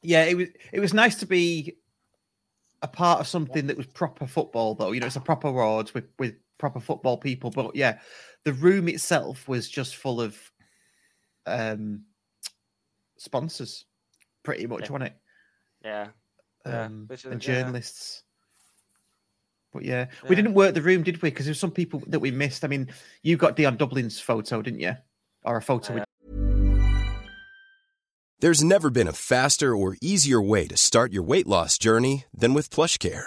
Yeah, it was nice to be a part of something that was proper football, though. You know, it's a proper awards with proper football people. But yeah, the room itself was just full of. Sponsors, pretty much, wasn't it? Yeah. And journalists. But yeah, we didn't work the room, did we? Because there's some people that we missed. I mean, you got Dion Dublin's photo, didn't you? Or a photo. There's never been a faster or easier way to start your weight loss journey than with PlushCare.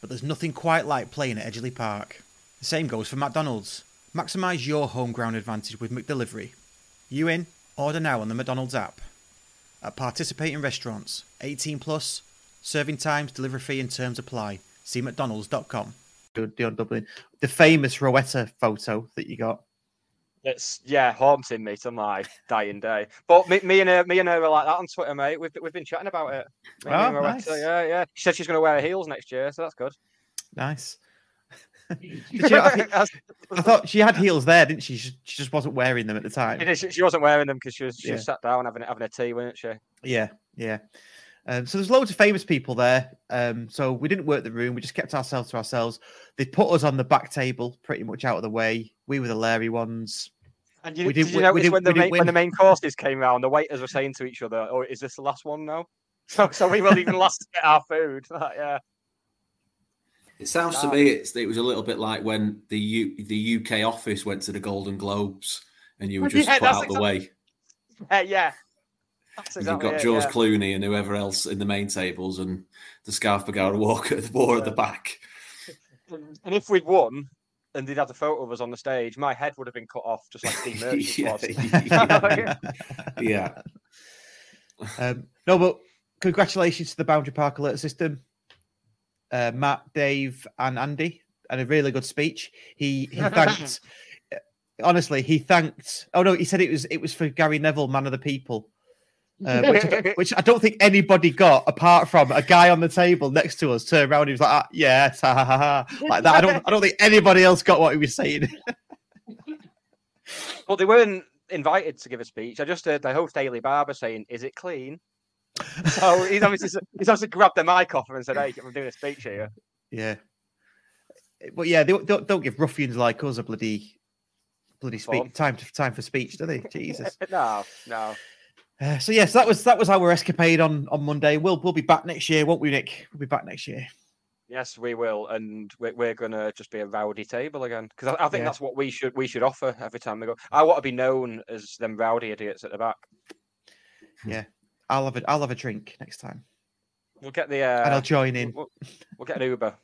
but there's nothing quite like playing at Edgeley Park. The same goes for McDonald's. Maximise your home ground advantage with McDelivery. You in? Order now on the McDonald's app. At participating restaurants, 18 plus, serving times, delivery fee and terms apply. See mcdonalds.com. Good deal, Dublin. The famous Rowetta photo that you got. It's, yeah, haunting me to my dying day. But me and her are like that on Twitter, mate. We've been chatting about it. Me and nice. Yeah. She said she's going to wear her heels next year, so that's good. Nice. I thought she had heels there, didn't she? She just wasn't wearing them at the time. She wasn't wearing them because she was sat down having a tea, wasn't she? Yeah. So there's loads of famous people there. So we didn't work the room. We just kept ourselves to ourselves. They put us on the back table, pretty much out of the way. We were the Larry ones. And when the main courses came round, the waiters were saying to each other, "Oh, is this the last one now?" So we were even last to get our food. Yeah. It sounds to me it was a little bit like when the UK office went to the Golden Globes and you were just put out the way. Yeah. Exactly, you've got George Clooney and whoever else in the main tables and the Scarf Bagara Walker at the back. And if we'd won and they'd had the photo of us on the stage, my head would have been cut off just like Steve Merchant was. Yeah. No, but congratulations to the Boundary Park Alert System. Matt, Dave and Andy. And a really good speech. He thanked... honestly, he thanked... Oh, no, he said it was for Gary Neville, Man of the People. Which I don't think anybody got apart from a guy on the table next to us turned around and he was like, yes, ha, ha, ha, like that. I don't think anybody else got what he was saying. Well, they weren't invited to give a speech. I just heard the host Ailey Barber saying, "Is it clean?" So he's obviously grabbed the mic off him and said, "Hey, I'm doing a speech here." Yeah, but yeah, they don't give ruffians like us a bloody speech time for speech, do they? Jesus, no. So that was our escapade on Monday. We'll be back next year, won't we, Nick? We'll be back next year. Yes, we will, and we're gonna just be a rowdy table again because I think that's what we should offer every time we go. I want to be known as them rowdy idiots at the back. Yeah, I'll have a drink next time. We'll get the and I'll join in. We'll get an Uber.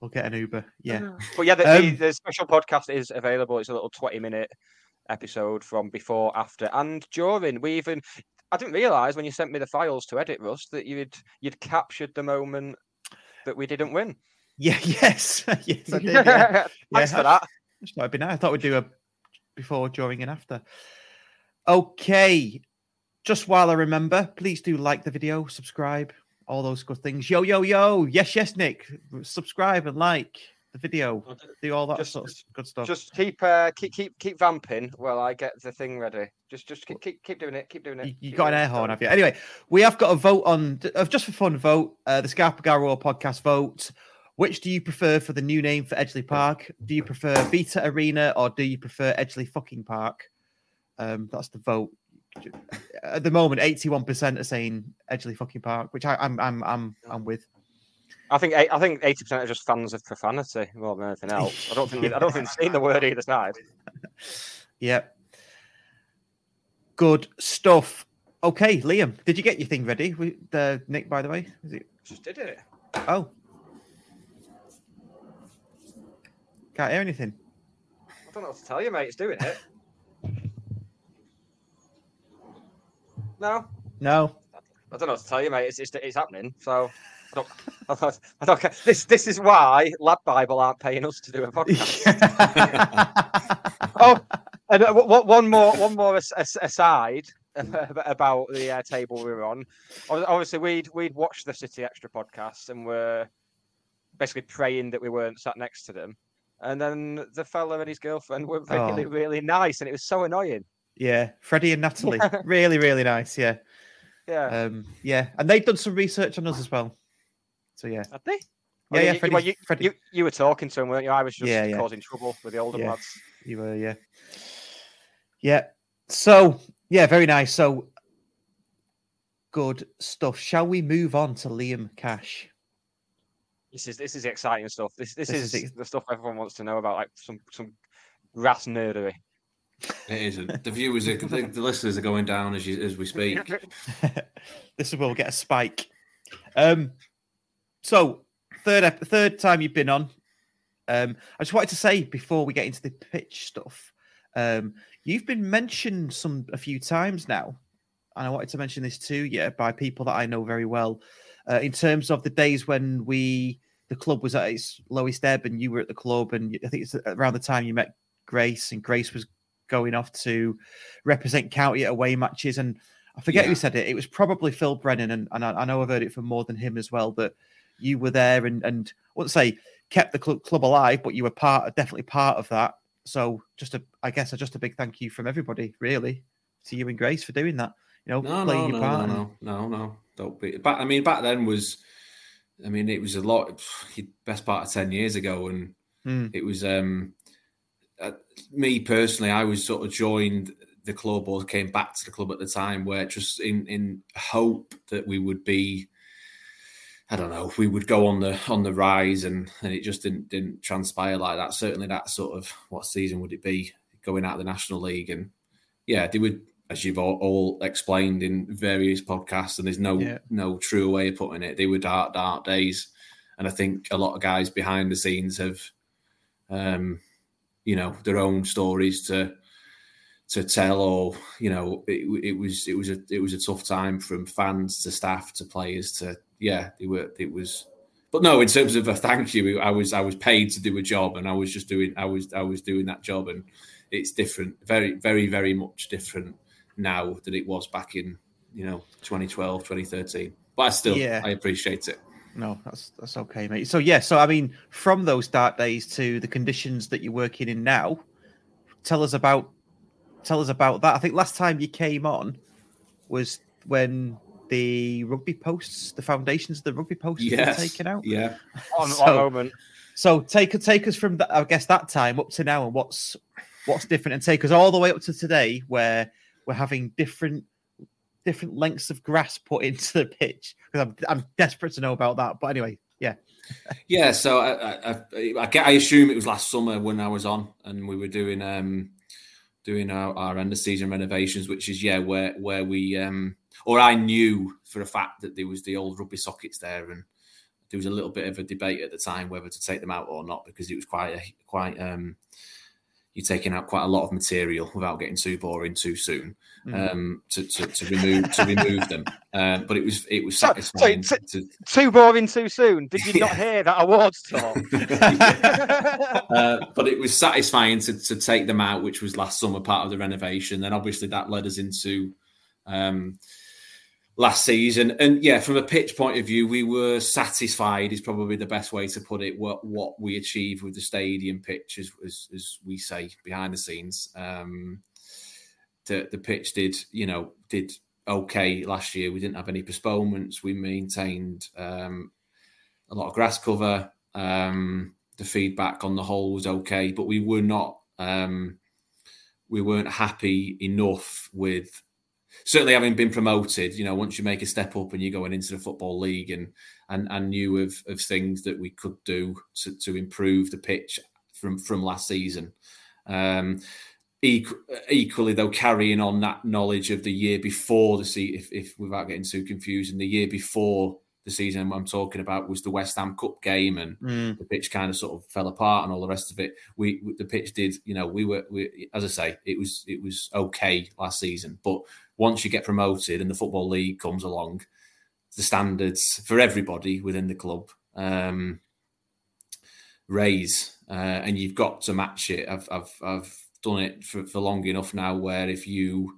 We'll get an Uber. Yeah, but yeah, the special podcast is available. It's a little 20-minute. Episode from before, after, and during. I didn't realise when you sent me the files to edit, Russ, that you'd captured the moment that we didn't win. Yeah, yes, I did. Yeah. Thanks for that. That would be nice. I thought we'd do a before, during, and after. Okay, just while I remember, please do like the video, subscribe, all those good things. Yo! Yes, Nick, subscribe and like the video, do all that sort of good stuff. Just keep vamping while I get the thing ready. Just keep doing it. You got an air horn, have you? Anyway, we have got a vote on, just for fun, vote the Scarf Bagara Royal podcast vote. Which do you prefer for the new name for Edgeley Park? Do you prefer Vita Arena or do you prefer Edgeley fucking Park? That's the vote. At the moment, 81% are saying Edgeley fucking Park, which I'm with. I think 80% are just fans of profanity more than anything else. I don't think we've seen the word either side. Yep. Good stuff. Okay, Liam, did you get your thing ready? Nick, by the way, is it? Just did it. Oh, can't hear anything. I don't know what to tell you, mate. It's doing it. No. I don't know what to tell you, mate. It's happening. So. I don't care. This is why Lad Bible aren't paying us to do a podcast. Oh, and one more aside about the table we were on. Obviously, we'd watched the City Extra podcast and were basically praying that we weren't sat next to them. And then the fella and his girlfriend were really nice, and it was so annoying. Yeah, Freddie and Natalie, really, really nice. Yeah. And they'd done some research on us as well. So, yeah. Had they? Yeah, Freddie. You were talking to him, weren't you? I was just causing trouble with the older lads. You were, yeah. Yeah. So, yeah, very nice. So, good stuff. Shall we move on to Liam Cash? This is exciting stuff. This is the stuff everyone wants to know about, like some RAS nerdery. It isn't. The viewers, are, the listeners are going down as we speak. This is where we'll get a spike. So, third time you've been on. I just wanted to say before we get into the pitch stuff, you've been mentioned a few times now, and I wanted to mention this to you by people that I know very well. In terms of the days when the club was at its lowest ebb, and you were at the club, and I think it's around the time you met Grace, and Grace was going off to represent county at away matches, and I forget who said it. It was probably Phil Brennan, and I know I've heard it from more than him as well. That you were there, and I wouldn't say kept the club alive, but you were definitely part of that. So just a big thank you from everybody, really, to you and Grace for doing that. You know, playing your part. No. Don't be. But I mean, back then it was a lot. Best part of 10 years ago, and it was. Me personally, I was sort of joined the club or came back to the club at the time where just in hope that we would be, I don't know, we would go on the rise, and it just didn't transpire like that. Certainly that sort of, what season would it be going out of the National League? And yeah, they would, as you've all explained in various podcasts, and there's no true way of putting it, they were dark, dark days. And I think a lot of guys behind the scenes have, you know, their own stories to tell, or you know, it was a tough time from fans to staff to players to But no, in terms of a thank you, I was paid to do a job, and I was doing that job, and it's different, very very very much different now than it was back in 2012, 2013. But I appreciate it. No, that's okay, mate. So I mean, from those dark days to the conditions that you're working in now, tell us about that. I think last time you came on was when the foundations of the rugby posts were taken out. Yeah, on moment. So take us from that, I guess, that time up to now, and what's different, and take us all the way up to today, where we're having different lengths of grass put into the pitch, because I'm desperate to know about that. But anyway, yeah. So I assume it was last summer when I was on, and we were doing our end of season renovations, which is where we or I knew for a fact that there was the old rugby sockets there, and there was a little bit of a debate at the time whether to take them out or not, because it was quite you're taking out quite a lot of material without getting too boring too soon. To remove them, but it was satisfying. So, too boring too soon. Did you not hear that awards talk? But it was satisfying to take them out, which was last summer, part of the renovation. Then obviously that led us into last season, and from a pitch point of view, we were satisfied is probably the best way to put it. What we achieved with the stadium pitch, as we say behind the scenes, the pitch did okay last year. We didn't have any postponements. We maintained a lot of grass cover. The feedback on the whole was okay, but we were not we weren't happy enough with. Certainly, having been promoted, once you make a step up and you're going into the Football League, and knew of things that we could do to improve the pitch from last season. Equally, though, carrying on that knowledge of the year before the season, if without getting too confusing, the year before the season I'm talking about was the West Ham Cup game, and the pitch kind of sort of fell apart and all the rest of it. The pitch did, as I say, it was okay last season, but. Once you get promoted and the Football League comes along, the standards for everybody within the club raise, and you've got to match it. I've done it for long enough now, where if you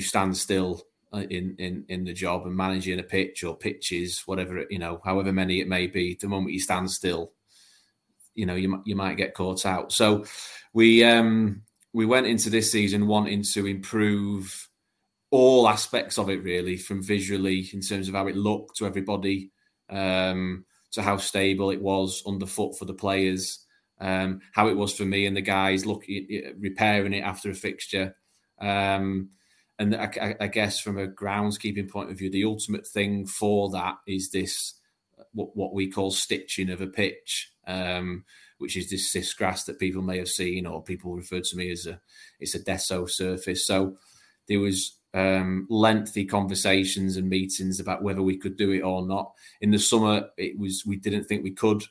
stand still in the job and managing a pitch or pitches, whatever however many it may be, the moment you stand still, you might get caught out. So we went into this season wanting to improve all aspects of it, really, from visually in terms of how it looked to everybody, to how stable it was underfoot for the players, how it was for me and the guys repairing it after a fixture. And I guess from a groundskeeping point of view, the ultimate thing for that is this, what we call stitching of a pitch, which is this SISGrass that people may have seen, or people referred to me as it's a deso surface. So there was lengthy conversations and meetings about whether we could do it or not. In the summer, we didn't think we could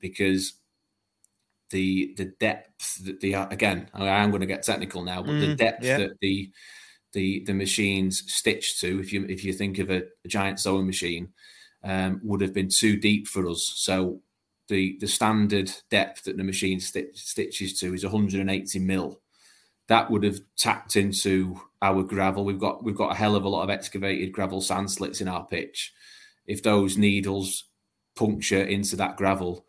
because the depth that I'm going to get technical now, but the depth that the machines stitched to, if you think of a giant sewing machine, would have been too deep for us. So the standard depth that the machine stitches to is 180 mil. That would have tapped into our gravel. We've got a hell of a lot of excavated gravel sand slits in our pitch. If those needles puncture into that gravel,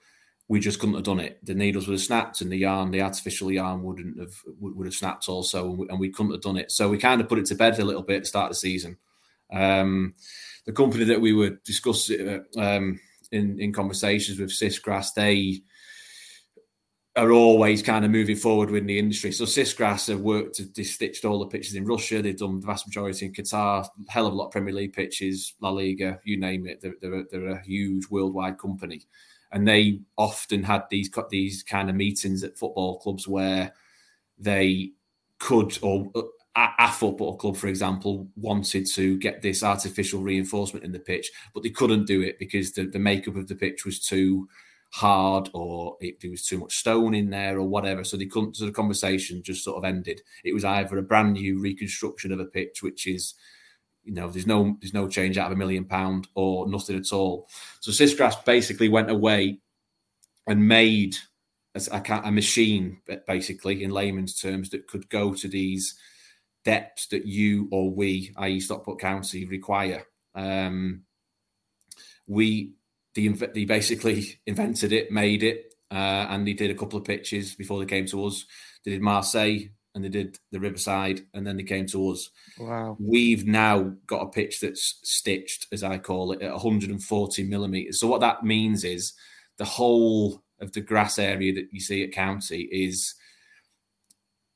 we just couldn't have done it. The needles would have snapped, and the artificial yarn would have snapped also, and we couldn't have done it. So we kind of put it to bed a little bit at the start of the season. The company that we were discussing in conversations with, SISGrass, they are always kind of moving forward with the industry. So SISGrass have they stitched all the pitches in Russia. They've done the vast majority in Qatar, hell of a lot of Premier League pitches, La Liga, you name it. They're a huge worldwide company. And they often had these kind of meetings at football clubs where they could, or a football club, for example, wanted to get this artificial reinforcement in the pitch, but they couldn't do it because the makeup of the pitch was too hard, or there was too much stone in there or whatever. So they couldn't. So the conversation just sort of ended. It was either a brand new reconstruction of a pitch, which is, there's no change out of £1 million, or nothing at all. So SISGrass basically went away and made a machine, basically, in layman's terms, that could go to these depths that you or we, i.e. Stockport County, require. They basically invented it, made it, and they did a couple of pitches before they came to us. They did Marseille, and they did the Riverside, and then they came to us. Wow. We've now got a pitch that's stitched, as I call it, at 140 millimetres. So what that means is the whole of the grass area that you see at County is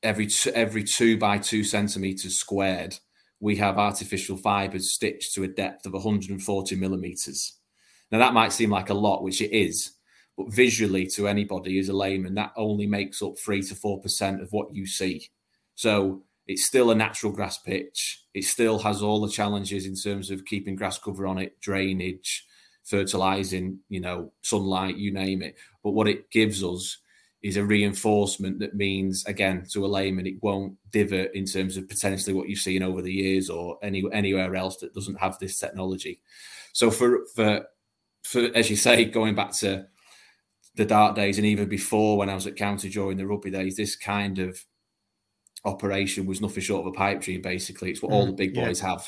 every 2 by 2 centimetres squared. We have artificial fibres stitched to a depth of 140 millimetres. Now, that might seem like a lot, which it is, but visually to anybody as a layman, that only makes up 3% to 4% of what you see. So it's still a natural grass pitch. It still has all the challenges in terms of keeping grass cover on it, drainage, fertilising, sunlight, you name it. But what it gives us is a reinforcement that means, again, to a layman, it won't divert in terms of potentially what you've seen over the years or anywhere else that doesn't have this technology. So for as you say, going back to the dark days, and even before when I was at County during the rugby days, this kind of operation was nothing short of a pipe dream, basically. It's what all the big boys have.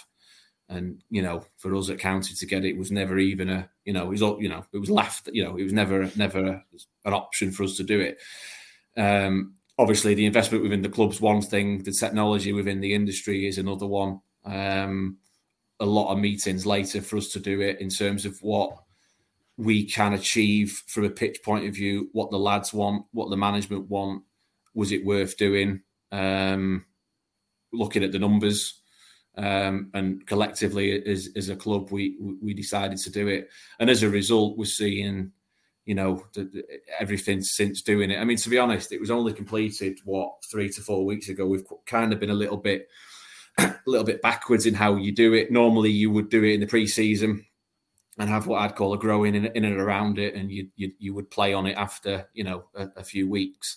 And, for us at County to get it was never even it was never an option for us to do it. Obviously, the investment within the club's one thing, the technology within the industry is another one. A lot of meetings later for us to do it in terms of what we can achieve from a pitch point of view, what the lads want, what the management want, was it worth doing? Looking at the numbers, and collectively as a club, we decided to do it. And as a result, we're seeing, everything since doing it. I mean, to be honest, it was only completed 3 to 4 weeks ago. We've kind of been a little bit backwards in how you do it. Normally you would do it in the pre-season and have what I'd call a growing in and around it, and you would play on it after a few weeks.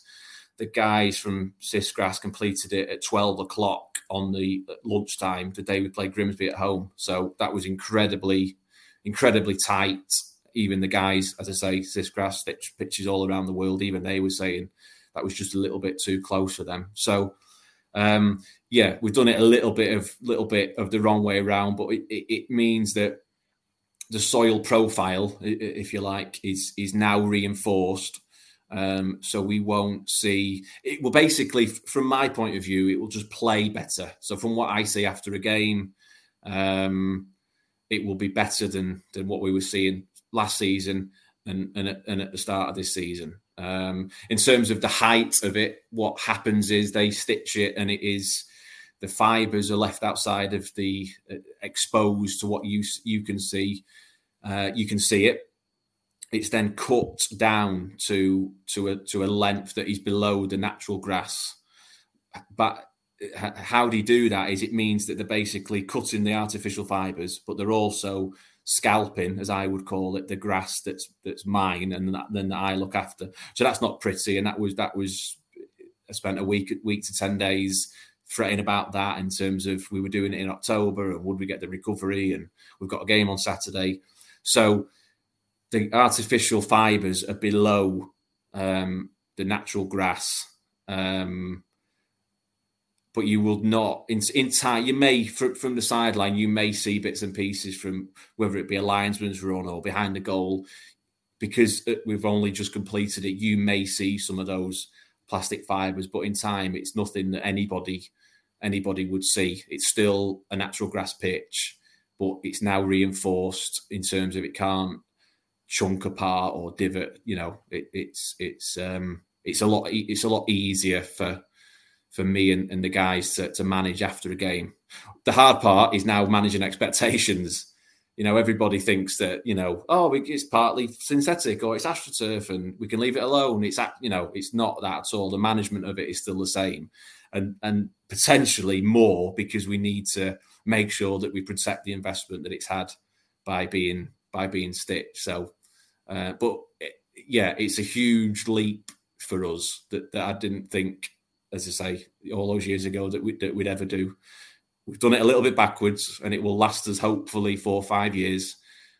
The guys from SISGrass completed it at 12 o'clock on the lunchtime, the day we played Grimsby at home. So that was incredibly, incredibly tight. Even the guys, as I say, SISGrass stitch pitches all around the world, even they were saying that was just a little bit too close for them. So we've done it a little bit of the wrong way around, but it means that the soil profile, if you like, is now reinforced. So we won't see it. Will basically, from my point of view, it will just play better. So from what I see after a game, it will be better than what we were seeing last season and at the start of this season. In terms of the height of it, what happens is they stitch it, and it is. The fibres are left outside of the exposed to what you can see. You can see it. It's then cut down to a length that is below the natural grass. But how they do that is it means that they're basically cutting the artificial fibres, but they're also scalping, as I would call it, the grass that's mine and then that I look after. So that's not pretty, and that was. I spent a week to 10 days fretting about that in terms of we were doing it in October and would we get the recovery, and we've got a game on Saturday, so the artificial fibres are below the natural grass. But you will not, in time, you may, from the sideline, you may see bits and pieces from whether it be a linesman's run or behind the goal, because we've only just completed it, you may see some of those plastic fibres, but in time, it's nothing that anybody would see. It's still a natural grass pitch, but it's now reinforced in terms of it can't chunk apart or divot. You know, it's a lot easier for me and the guys to manage after a game. The hard part is now managing expectations. You know, everybody thinks that, you know, oh, it's partly synthetic or it's AstroTurf and we can leave it alone. It's, you know, it's not that at all. The management of it is still the same and potentially more, because we need to make sure that we protect the investment that it's had by being stitched. So, it's a huge leap for us that I didn't think, as I say, all those years ago that we'd ever do. We've done it a little bit backwards, and it will last us hopefully 4 or 5 years,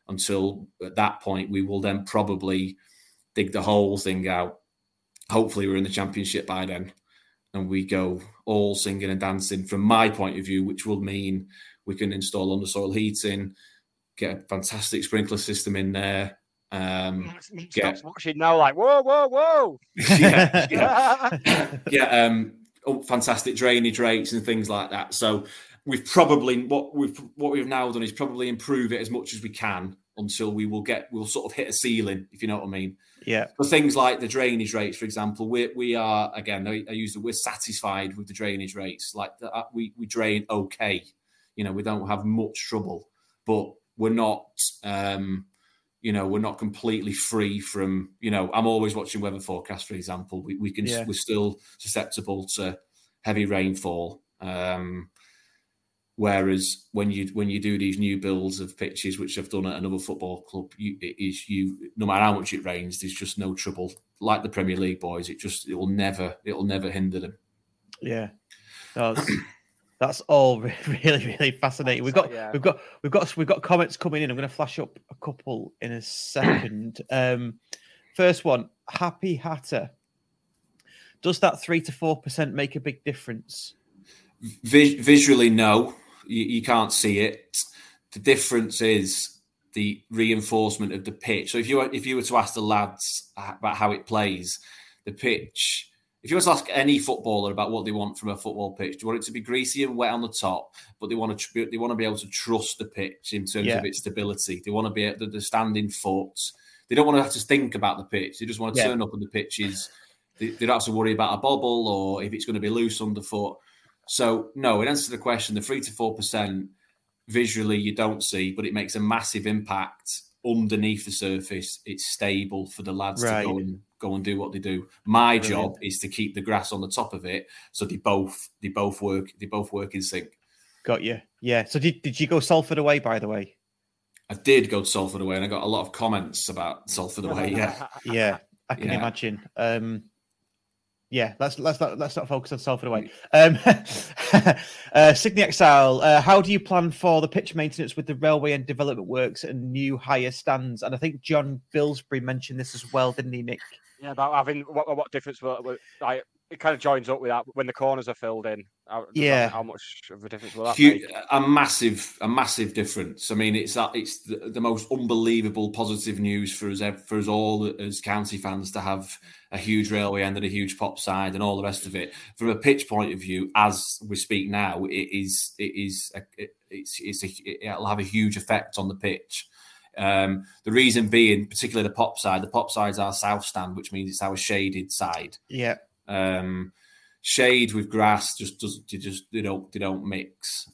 until at that point we will then probably dig the whole thing out. Hopefully we're in the Championship by then and we go all singing and dancing from my point of view, which will mean we can install undersoil heating, get a fantastic sprinkler system in there. Stops watching now, like whoa. Fantastic drainage rates and things like that. So we've probably what we've now done is probably improve it as much as we can until we'll sort of hit a ceiling, if you know what I mean. Yeah. For things like the drainage rates, for example, we are again. I use the word satisfied with the drainage rates. Like we drain okay. You know, we don't have much trouble, but we're not. You know, we're not completely free from, you know, I'm always watching weather forecasts, for example. We're still susceptible to heavy rainfall. Whereas when you do these new builds of pitches, which I've done at another football club, no matter how much it rains, there's just no trouble. Like the Premier League boys, it'll never hinder them. Yeah. That's all really, really fascinating. We've got comments coming in. I'm going to flash up a couple in a second. First one, Happy Hatter. Does that 3 to 4% make a big difference? Visually, no. You can't see it. The difference is the reinforcement of the pitch. So if you were to ask the lads about how it plays, the pitch. If you were to ask any footballer about what they want from a football pitch, do you want it to be greasy and wet on the top, but they want to be able to trust the pitch in terms of its stability. They want to be at the standing foot. They don't want to have to think about the pitch. They just want to turn up on the pitches. They don't have to worry about a bobble or if it's going to be loose underfoot. So, no, in answer to the question, the 3 to 4% visually you don't see, but it makes a massive impact underneath the surface. It's stable for the lads to go and do what they do. My job is to keep the grass on the top of it, so they both work in sync. Got you. Yeah. So did you go Salford away, by the way? I did go Salford away, and I got a lot of comments about Salford away. Yeah. Yeah. I can imagine. Let's not focus on Salford away. Sydney Exile, how do you plan for the pitch maintenance with the railway and development works and new higher stands? And I think John Bilsbury mentioned this as well, didn't he, Nick? Yeah, about having what difference will like, it kind of joins up with that when the corners are filled in. How much of a difference will that make? A massive difference. I mean, it's the most unbelievable positive news for us all as county fans to have a huge railway end and a huge pop side and all the rest of it. From a pitch point of view, as we speak now, it'll have a huge effect on the pitch. The reason being, particularly the pop side. The pop side's our south stand, which means it's our shaded side. Yeah. Shade with grass just doesn't. They don't mix.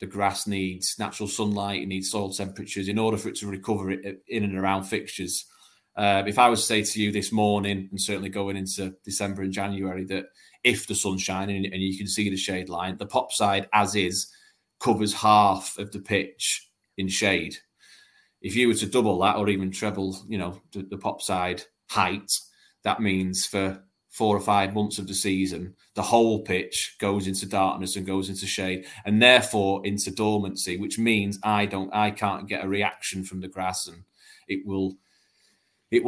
the grass needs natural sunlight, it needs soil temperatures in order for it to recover in and around fixtures. If I was to say to you this morning, and certainly going into December and January, that if the sun's shining and you can see the shade line, the pop side as is covers half of the pitch in shade. If you were to double that or even treble, you know, the pop side height, that means for 4 or 5 months of the season, the whole pitch goes into darkness and goes into shade, and therefore into dormancy, which means I can't get a reaction from the grass, and it will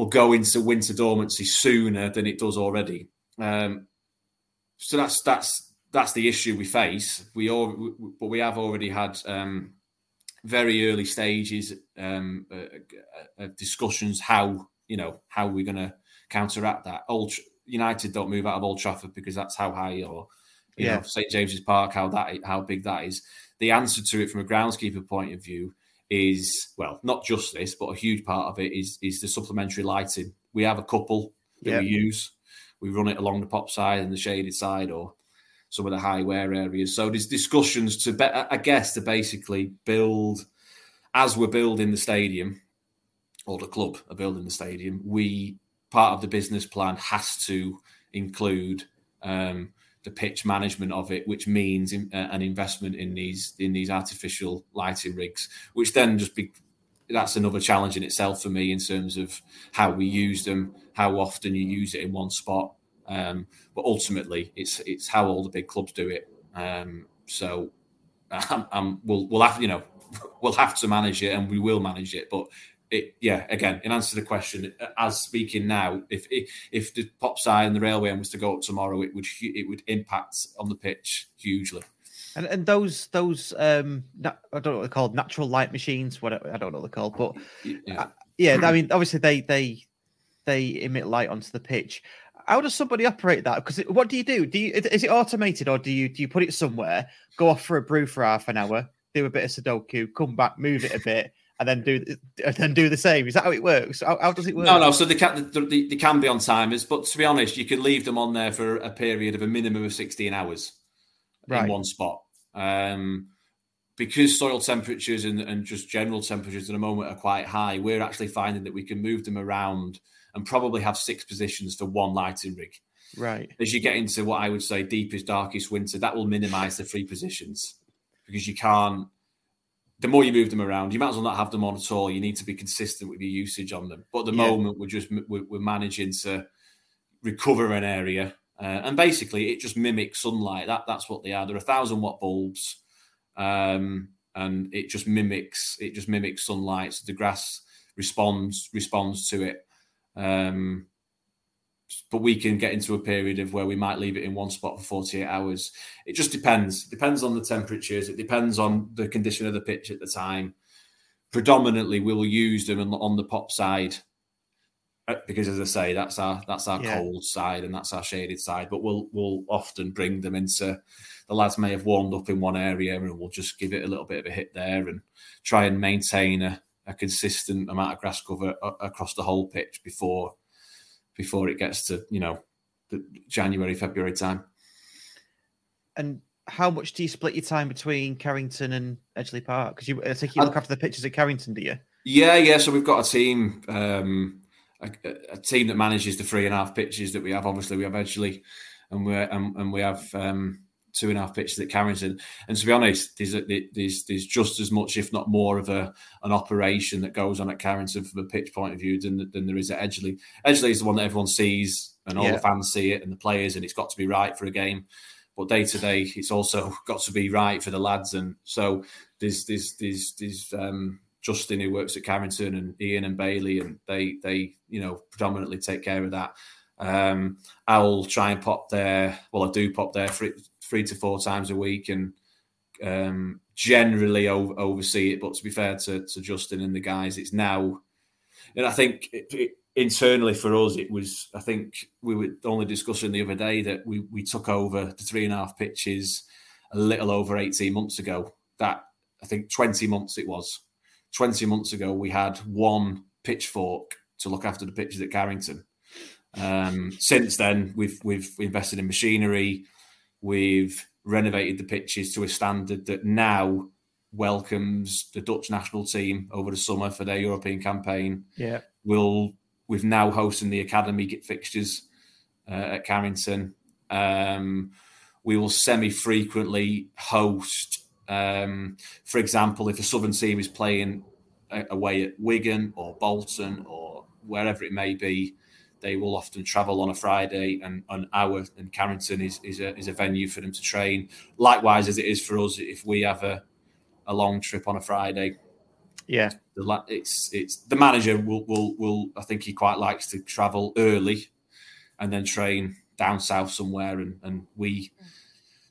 go into winter dormancy sooner than it does already. So that's the issue we face. We have already had very early stages of discussions how we're going to counteract that. United don't move out of Old Trafford because that's how high, or you know, St James's Park, how big that is. The answer to it from a groundskeeper point of view is, well, not just this, but a huge part of it is the supplementary lighting. We have a couple that we use. We run it along the pop side and the shaded side, or some of the high wear areas. So there's discussions to basically build, as we're building the stadium, or the club are building the stadium, part of the business plan has to include the pitch management of it, which means an investment in these artificial lighting rigs, which then that's another challenge in itself for me in terms of how we use them, how often you use it in one spot, but ultimately it's how all the big clubs do it. So we'll have to manage it, and we will manage it, but. Again, in answer to the question, as speaking now, if the pop side and the railway was to go up tomorrow, it would impact on the pitch hugely. And those I don't know what they're called, natural light machines. I don't know what they're called, but I mean, obviously they emit light onto the pitch. How does somebody operate that? Because what do you do? Is it automated, or do you put it somewhere, go off for a brew for half an hour, do a bit of Sudoku, come back, move it a bit? And then do the same. Is that how it works? How does it work? No. So they can be on timers, but to be honest, you can leave them on there for a period of a minimum of 16 hours in one spot. Because soil temperatures and just general temperatures at the moment are quite high, we're actually finding that we can move them around and probably have 6 positions for one lighting rig. Right. As you get into what I would say deepest, darkest winter, that will minimise the 3 positions, because you can't. The more you move them around, you might as well not have them on at all. You need to be consistent with your usage on them. But at the moment, we're managing to recover an area, and basically it just mimics sunlight. That's what they are. They're 1,000-watt bulbs, and it just mimics sunlight. So the grass responds to it. But we can get into a period of where we might leave it in one spot for 48 hours. It just depends. It depends on the temperatures. It depends on the condition of the pitch at the time. Predominantly, we'll use them on the pop side because, as I say, that's our cold side and that's our shaded side. But we'll often bring them into the lads may have warmed up in one area, and we'll just give it a little bit of a hit there and try and maintain a consistent amount of grass cover across the whole pitch before it gets to, the January, February time. And how much do you split your time between Carrington and Edgeley Park? Because I think you look after the pitches at Carrington, do you? Yeah. So we've got a team, a team that manages the 3.5 pitches that we have. Obviously, we have Edgeley, and we have 2.5 pitches at Carrington. And to be honest, there's just as much, if not more, of an operation that goes on at Carrington from a pitch point of view than there is at Edgeley. Edgeley is the one that everyone sees, and all the fans see it, and the players, and it's got to be right for a game. But day to day, it's also got to be right for the lads. And so there's Justin, who works at Carrington, and Ian and Bailey, and they predominantly take care of that. I'll try and pop there. Well, I do pop there for it 3 to 4 times a week, and generally oversee it. But to be fair to Justin and the guys, it's now, and I think internally for us, it was, I think we were only discussing the other day that we took over the 3.5 pitches a little over 18 months ago. That, I think 20 months ago, we had 1 pitchfork to look after the pitches at Carrington. Since then, we've invested in machinery. We've renovated the pitches to a standard that now welcomes the Dutch national team over the summer for their European campaign. Yeah, we've now hosting the academy fixtures at Carrington. We will semi-frequently host, for example, if a Southern team is playing away at Wigan or Bolton or wherever it may be, they will often travel on a Friday and an hour, and Carrington is a venue for them to train. Likewise, as it is for us, if we have a long trip on a Friday. Yeah, it's the manager will I think he quite likes to travel early and then train down south somewhere, and we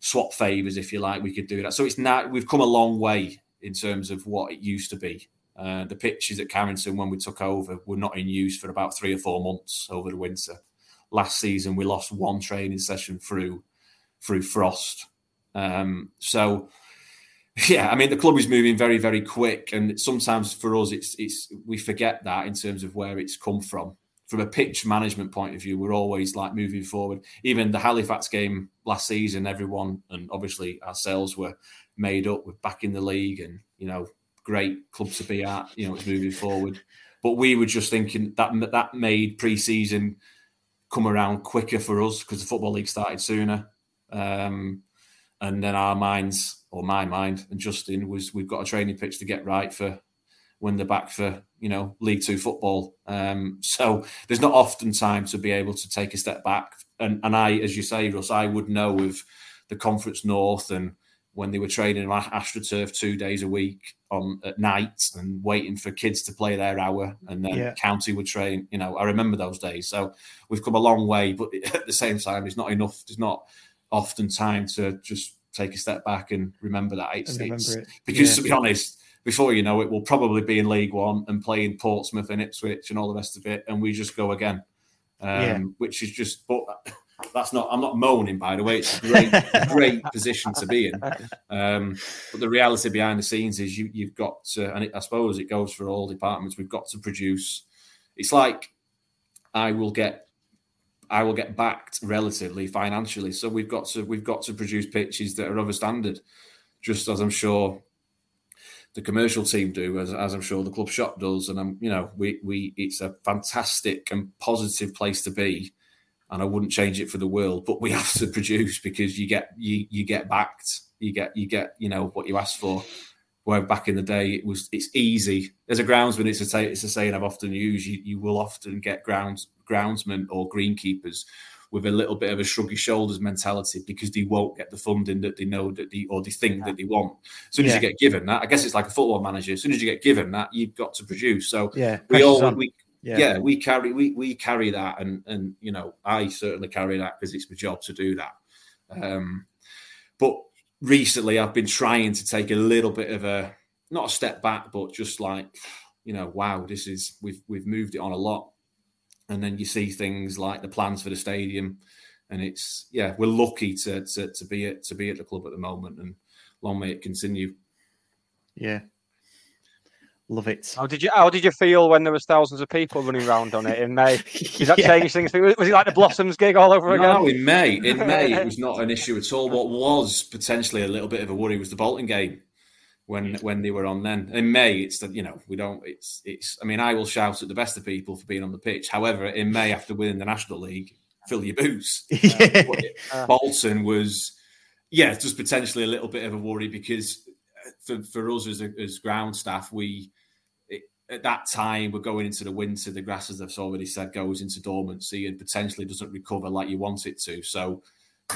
swap favours, if you like. We could do that. So it's now we've come a long way in terms of what it used to be. The pitches at Carrington when we took over were not in use for about 3 or 4 months over the winter. Last season, we lost one training session through frost. So, yeah, I mean, the club is moving very, very quick. And sometimes for us, it's we forget that in terms of where it's come from. From a pitch management point of view, we're always like moving forward. Even the Halifax game last season, everyone, and obviously ourselves, were made up. We're back in the league and, you know, great club to be at, you know, it's moving forward. But we were just thinking that made pre-season come around quicker for us because the Football League started sooner. And then our minds, or my mind and Justin, was we've got a training pitch to get right for when they're back for, you know, League Two football. So there's not often time to be able to take a step back. And I, as you say, Russ, I would know of the Conference North and when they were training on AstroTurf 2 days a week at night and waiting for kids to play their hour, and then County would train. You know, I remember those days. So we've come a long way, but at the same time, it's not enough. There's not often time to just take a step back and remember that. Because to be honest, before you know it, we'll probably be in League One and playing Portsmouth and Ipswich and all the rest of it, and we just go again, which is just. But that's not. I'm not moaning, by the way. It's a great position to be in. But the reality behind the scenes is you've got to, and I suppose it goes for all departments. We've got to produce. It's like I will get backed relatively financially, so we've got to produce pitches that are of a standard, just as I'm sure the commercial team do, as I'm sure the club shop does. And I'm, you know, we it's a fantastic and positive place to be, and I wouldn't change it for the world. But we have to produce because you get backed, you get you know what you ask for. Where back in the day it's easy as a groundsman. It's a saying I've often used. You will often get groundsmen or greenkeepers with a little bit of a shruggy shoulders mentality because they won't get the funding that they know that they think that they want. As soon as you get given that, I guess it's like a football manager. As soon as you get given that, you've got to produce. So we carry that, and you know I certainly carry that because it's my job to do that. But recently, I've been trying to take a little bit of a not a step back, but just like you know, wow, this is we've moved it on a lot. And then you see things like the plans for the stadium, and it's we're lucky to be at the club at the moment, and long may it continue. Yeah, love it. How did you feel when there was thousands of people running around on it in May? Did that change things? Was it like the Blossoms gig all over again? No, in May it was not an issue at all. What was potentially a little bit of a worry was the Bolton game. When they were on then in May, it's that you know we don't. It's. I mean, I will shout at the best of people for being on the pitch. However, in May after winning the National League, fill your boots. Bolton was, just potentially a little bit of a worry because for us as ground staff, at that time we're going into the winter. The grass, as I've already said, goes into dormancy and potentially doesn't recover like you want it to. So,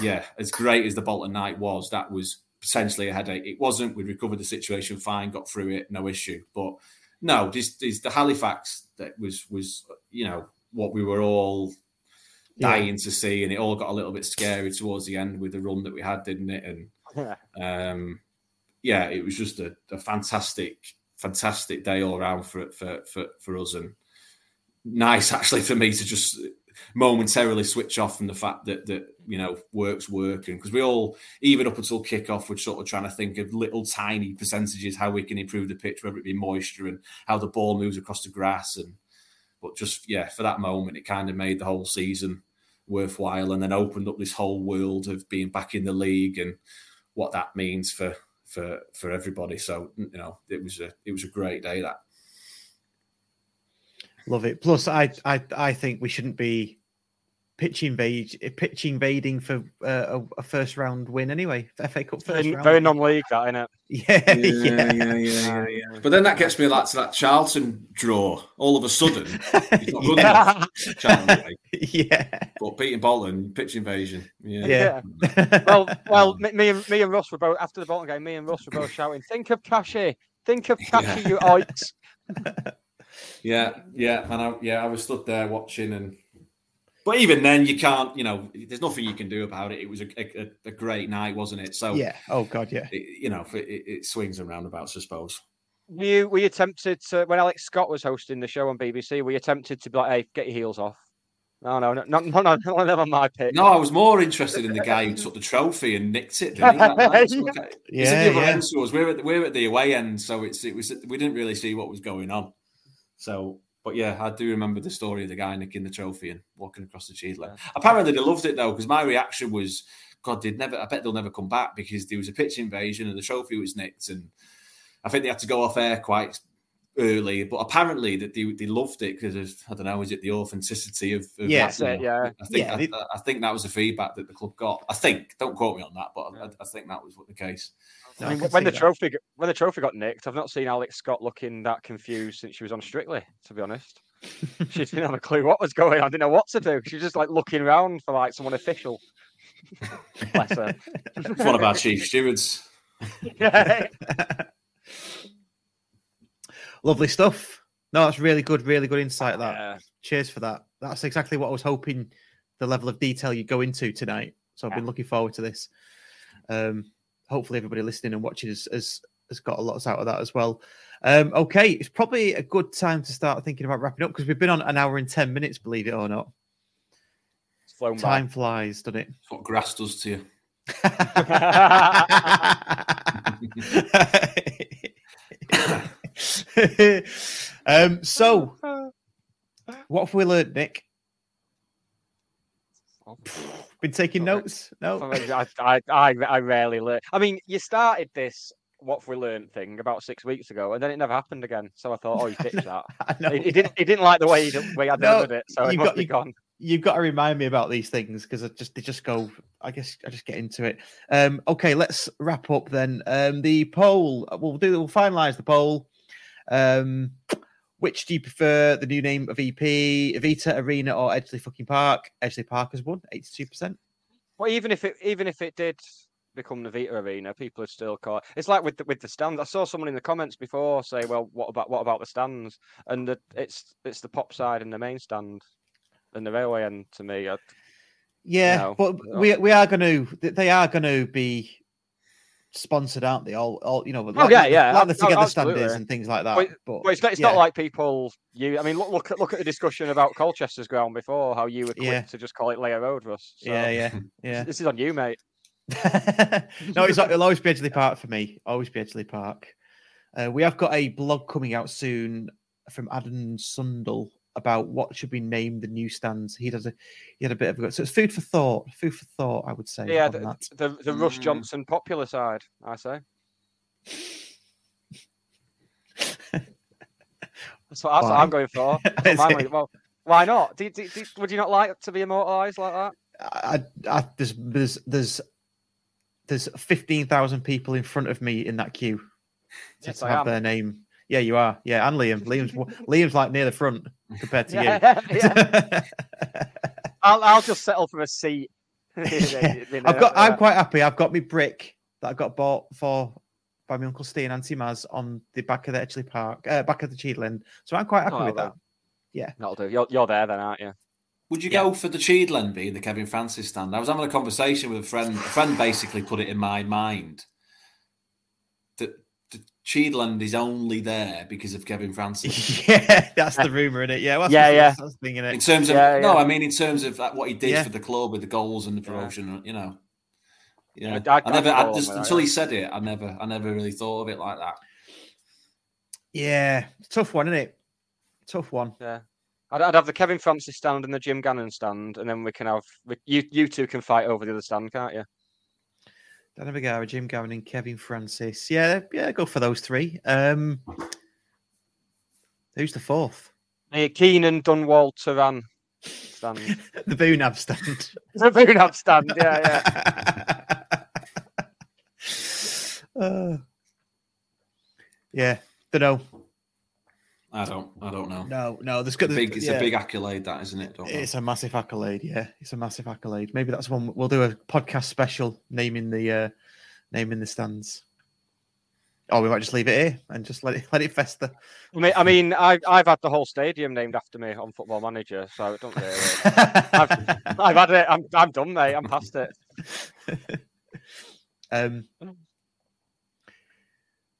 as great as the Bolton night was, that was potentially a headache. It wasn't. We recovered the situation fine, got through it, no issue. But no, this the Halifax that was you know what we were all dying to see, and it all got a little bit scary towards the end with the run that we had, didn't it? And it was just a fantastic day all around for us, and nice actually for me to just momentarily switch off from the fact that you know work's working, because we all, even up until kickoff, we're sort of trying to think of little tiny percentages how we can improve the pitch, whether it be moisture and how the ball moves across the grass, but for that moment it kind of made the whole season worthwhile, and then opened up this whole world of being back in the league and what that means for for everybody. So, you know, it was a great day, that. Love it. Plus, I think we shouldn't be pitch invading for a first round win anyway. FA Cup first round. Very non-league, that, innit? Yeah. But then that gets me like to that Charlton draw. All of a sudden, he's not running off Charlton. Yeah. But beating Bolton, pitch invasion. Yeah. Well, me and Russ were both after the Bolton game. Me and Russ were both shouting, "Think of Cashy, you oiks." And I was stood there watching, but even then you can't, you know, there's nothing you can do about it. It was a great night, wasn't it? So yeah, oh god, yeah. It swings and roundabouts, I suppose. We attempted to, when Alex Scott was hosting the show on BBC, we attempted to be like, "Hey, get your heels off." No, not on my pick. No, I was more interested in the guy who took the trophy and nicked it. Didn't he? We're at the away end, so it was we didn't really see what was going on. So, but yeah, I do remember the story of the guy nicking the trophy and walking across the cheese line. Apparently, they loved it though, because my reaction was, "God, I bet they'll never come back," because there was a pitch invasion and the trophy was nicked, and I think they had to go off air quite early. But apparently, that they loved it because of, I don't know, is it the authenticity of that? Yeah. I think that was the feedback that the club got. I think, don't quote me on that, but I think that was what the case. No, I mean, when the trophy got nicked, I've not seen Alex Scott looking that confused since she was on Strictly, to be honest. She didn't have a clue what was going on. Didn't know what to do. She was just like looking around for like someone official. Bless her. It's one of our chief stewards. Yeah. Lovely stuff. No, that's really good insight. That. Yeah. Cheers for that. That's exactly what I was hoping, the level of detail you go into tonight. So I've been looking forward to this. Hopefully everybody listening and watching has got a lot out of that as well. Okay, it's probably a good time to start thinking about wrapping up, because we've been on an hour and 10 minutes, believe it or not. It's flown Time by. Flies, doesn't it? That's what grass does to you. So, what have we learned, Nick? Been taking notes? No, I rarely learn. I mean, you started this "what have we learned" thing about 6 weeks ago, and then it never happened again. So I thought, oh, you ditched that. He didn't like the way I delivered it, so it must be gone. You've got to remind me about these things, because they just go. I guess I just get into it. Okay, let's wrap up then. The poll. We'll finalise the poll. Which do you prefer, the new name of EP, Vita Arena or Edgeley fucking Park? Edgeley Park has won 82%. Well, even if it did become the Vita Arena, people would still call it. It's like with the stands. I saw someone in the comments before say, "Well, what about the stands?" And it's the pop side and the main stand and the railway end to me. But they are going to be sponsored, aren't they? All you know, like the Together stand is and things like that. But it's not like people. I mean, look at the discussion about Colchester's ground before, how you were quick to just call it Layer Road, Russ. So, yeah. This is on you, mate. No, it's like, it'll always be Edgeley Park for me. Always be Edgeley Park. We have got a blog coming out soon from Adam Sundell about what should be named the new stands. He had a bit of a go. So it's food for thought. Food for thought, I would say. Yeah, the Russ Johnson popular side, I say. That's what I'm going for. Well, why not? Would you not like to be immortalised like that? There's 15,000 people in front of me in that queue to have their name. Yeah, you are. Yeah, and Liam. Liam's like near the front compared to you. Yeah. I'll just settle for a seat. I'm quite happy. I've got my brick that I got bought for by my Uncle Steve and Auntie Maz on the back of the Edgeley Park, back of the Cheadland. So I'm quite happy with that. Yeah. That'll do. You're there then, aren't you? Would you go for the Cheadland being the Kevin Francis stand? I was having a conversation with a friend. A friend basically put it in my mind that Cheadland is only there because of Kevin Francis. Yeah, that's the rumour, isn't it? Yeah, well, that's the thing, isn't it? In terms of in terms of what he did for the club with the goals and the promotion, you know. Yeah, until he said it, I never really thought of it like that. Yeah, tough one, isn't it? Tough one. Yeah, I'd have the Kevin Francis stand and the Jim Gannon stand, and then we can have you two can fight over the other stand, can't you? Dan Vergara, Jim Gowan and Kevin Francis. Yeah, go for those three. Who's the fourth? Keenan, Dunwall, Turan. Stand. The Boonab stand. The Boonab stand, yeah. Yeah, dunno. I don't know. No. It's a big accolade, that, isn't it? It's a massive accolade. Yeah, it's a massive accolade. Maybe that's one we'll do a podcast special naming the stands. Oh, we might just leave it here and just let it fester. I mean, I've had the whole stadium named after me on Football Manager, so I don't really. I've had it. I'm done, mate. I'm past it.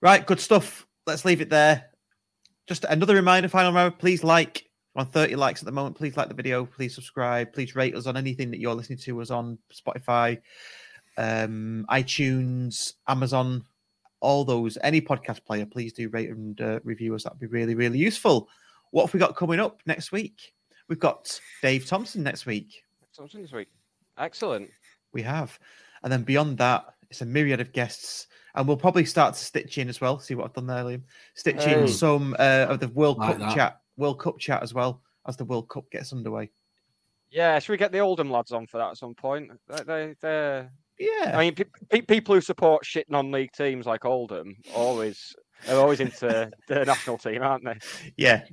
Right, good stuff. Let's leave it there. Just another reminder, final round, please like. We're on 30 likes at the moment. Please like the video. Please subscribe. Please rate us on anything that you're listening to us on. Spotify, iTunes, Amazon, all those. Any podcast player, please do rate and review us. That'd be really, really useful. What have we got coming up next week? We've got Dave Thompson next week. Excellent. We have. And then beyond that, it's a myriad of guests. And we'll probably start to stitch in as well. See what I've done there, Liam. Stitch in some of the World Cup chat as well as the World Cup gets underway. Yeah, should we get the Oldham lads on for that at some point? They're... Yeah. I mean, people who support shit non-league teams like Oldham are always into the national team, aren't they? Yeah.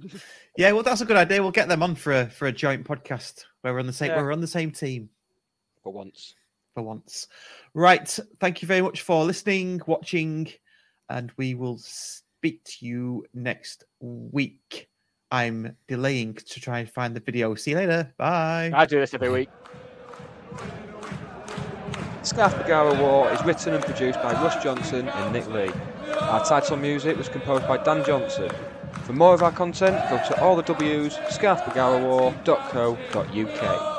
Well, that's a good idea. We'll get them on for a joint podcast where we're on the same team for once. Right. Thank you very much for listening, watching, and we will speak to you next week. I'm delaying to try and find the video. See you later. Bye. I do this every week. Scarf Begara War is written and produced by Russ Johnson and Nick Lee. Our title music was composed by Dan Johnson. For more of our content, go to allthews.scarfbegarawar.co.uk.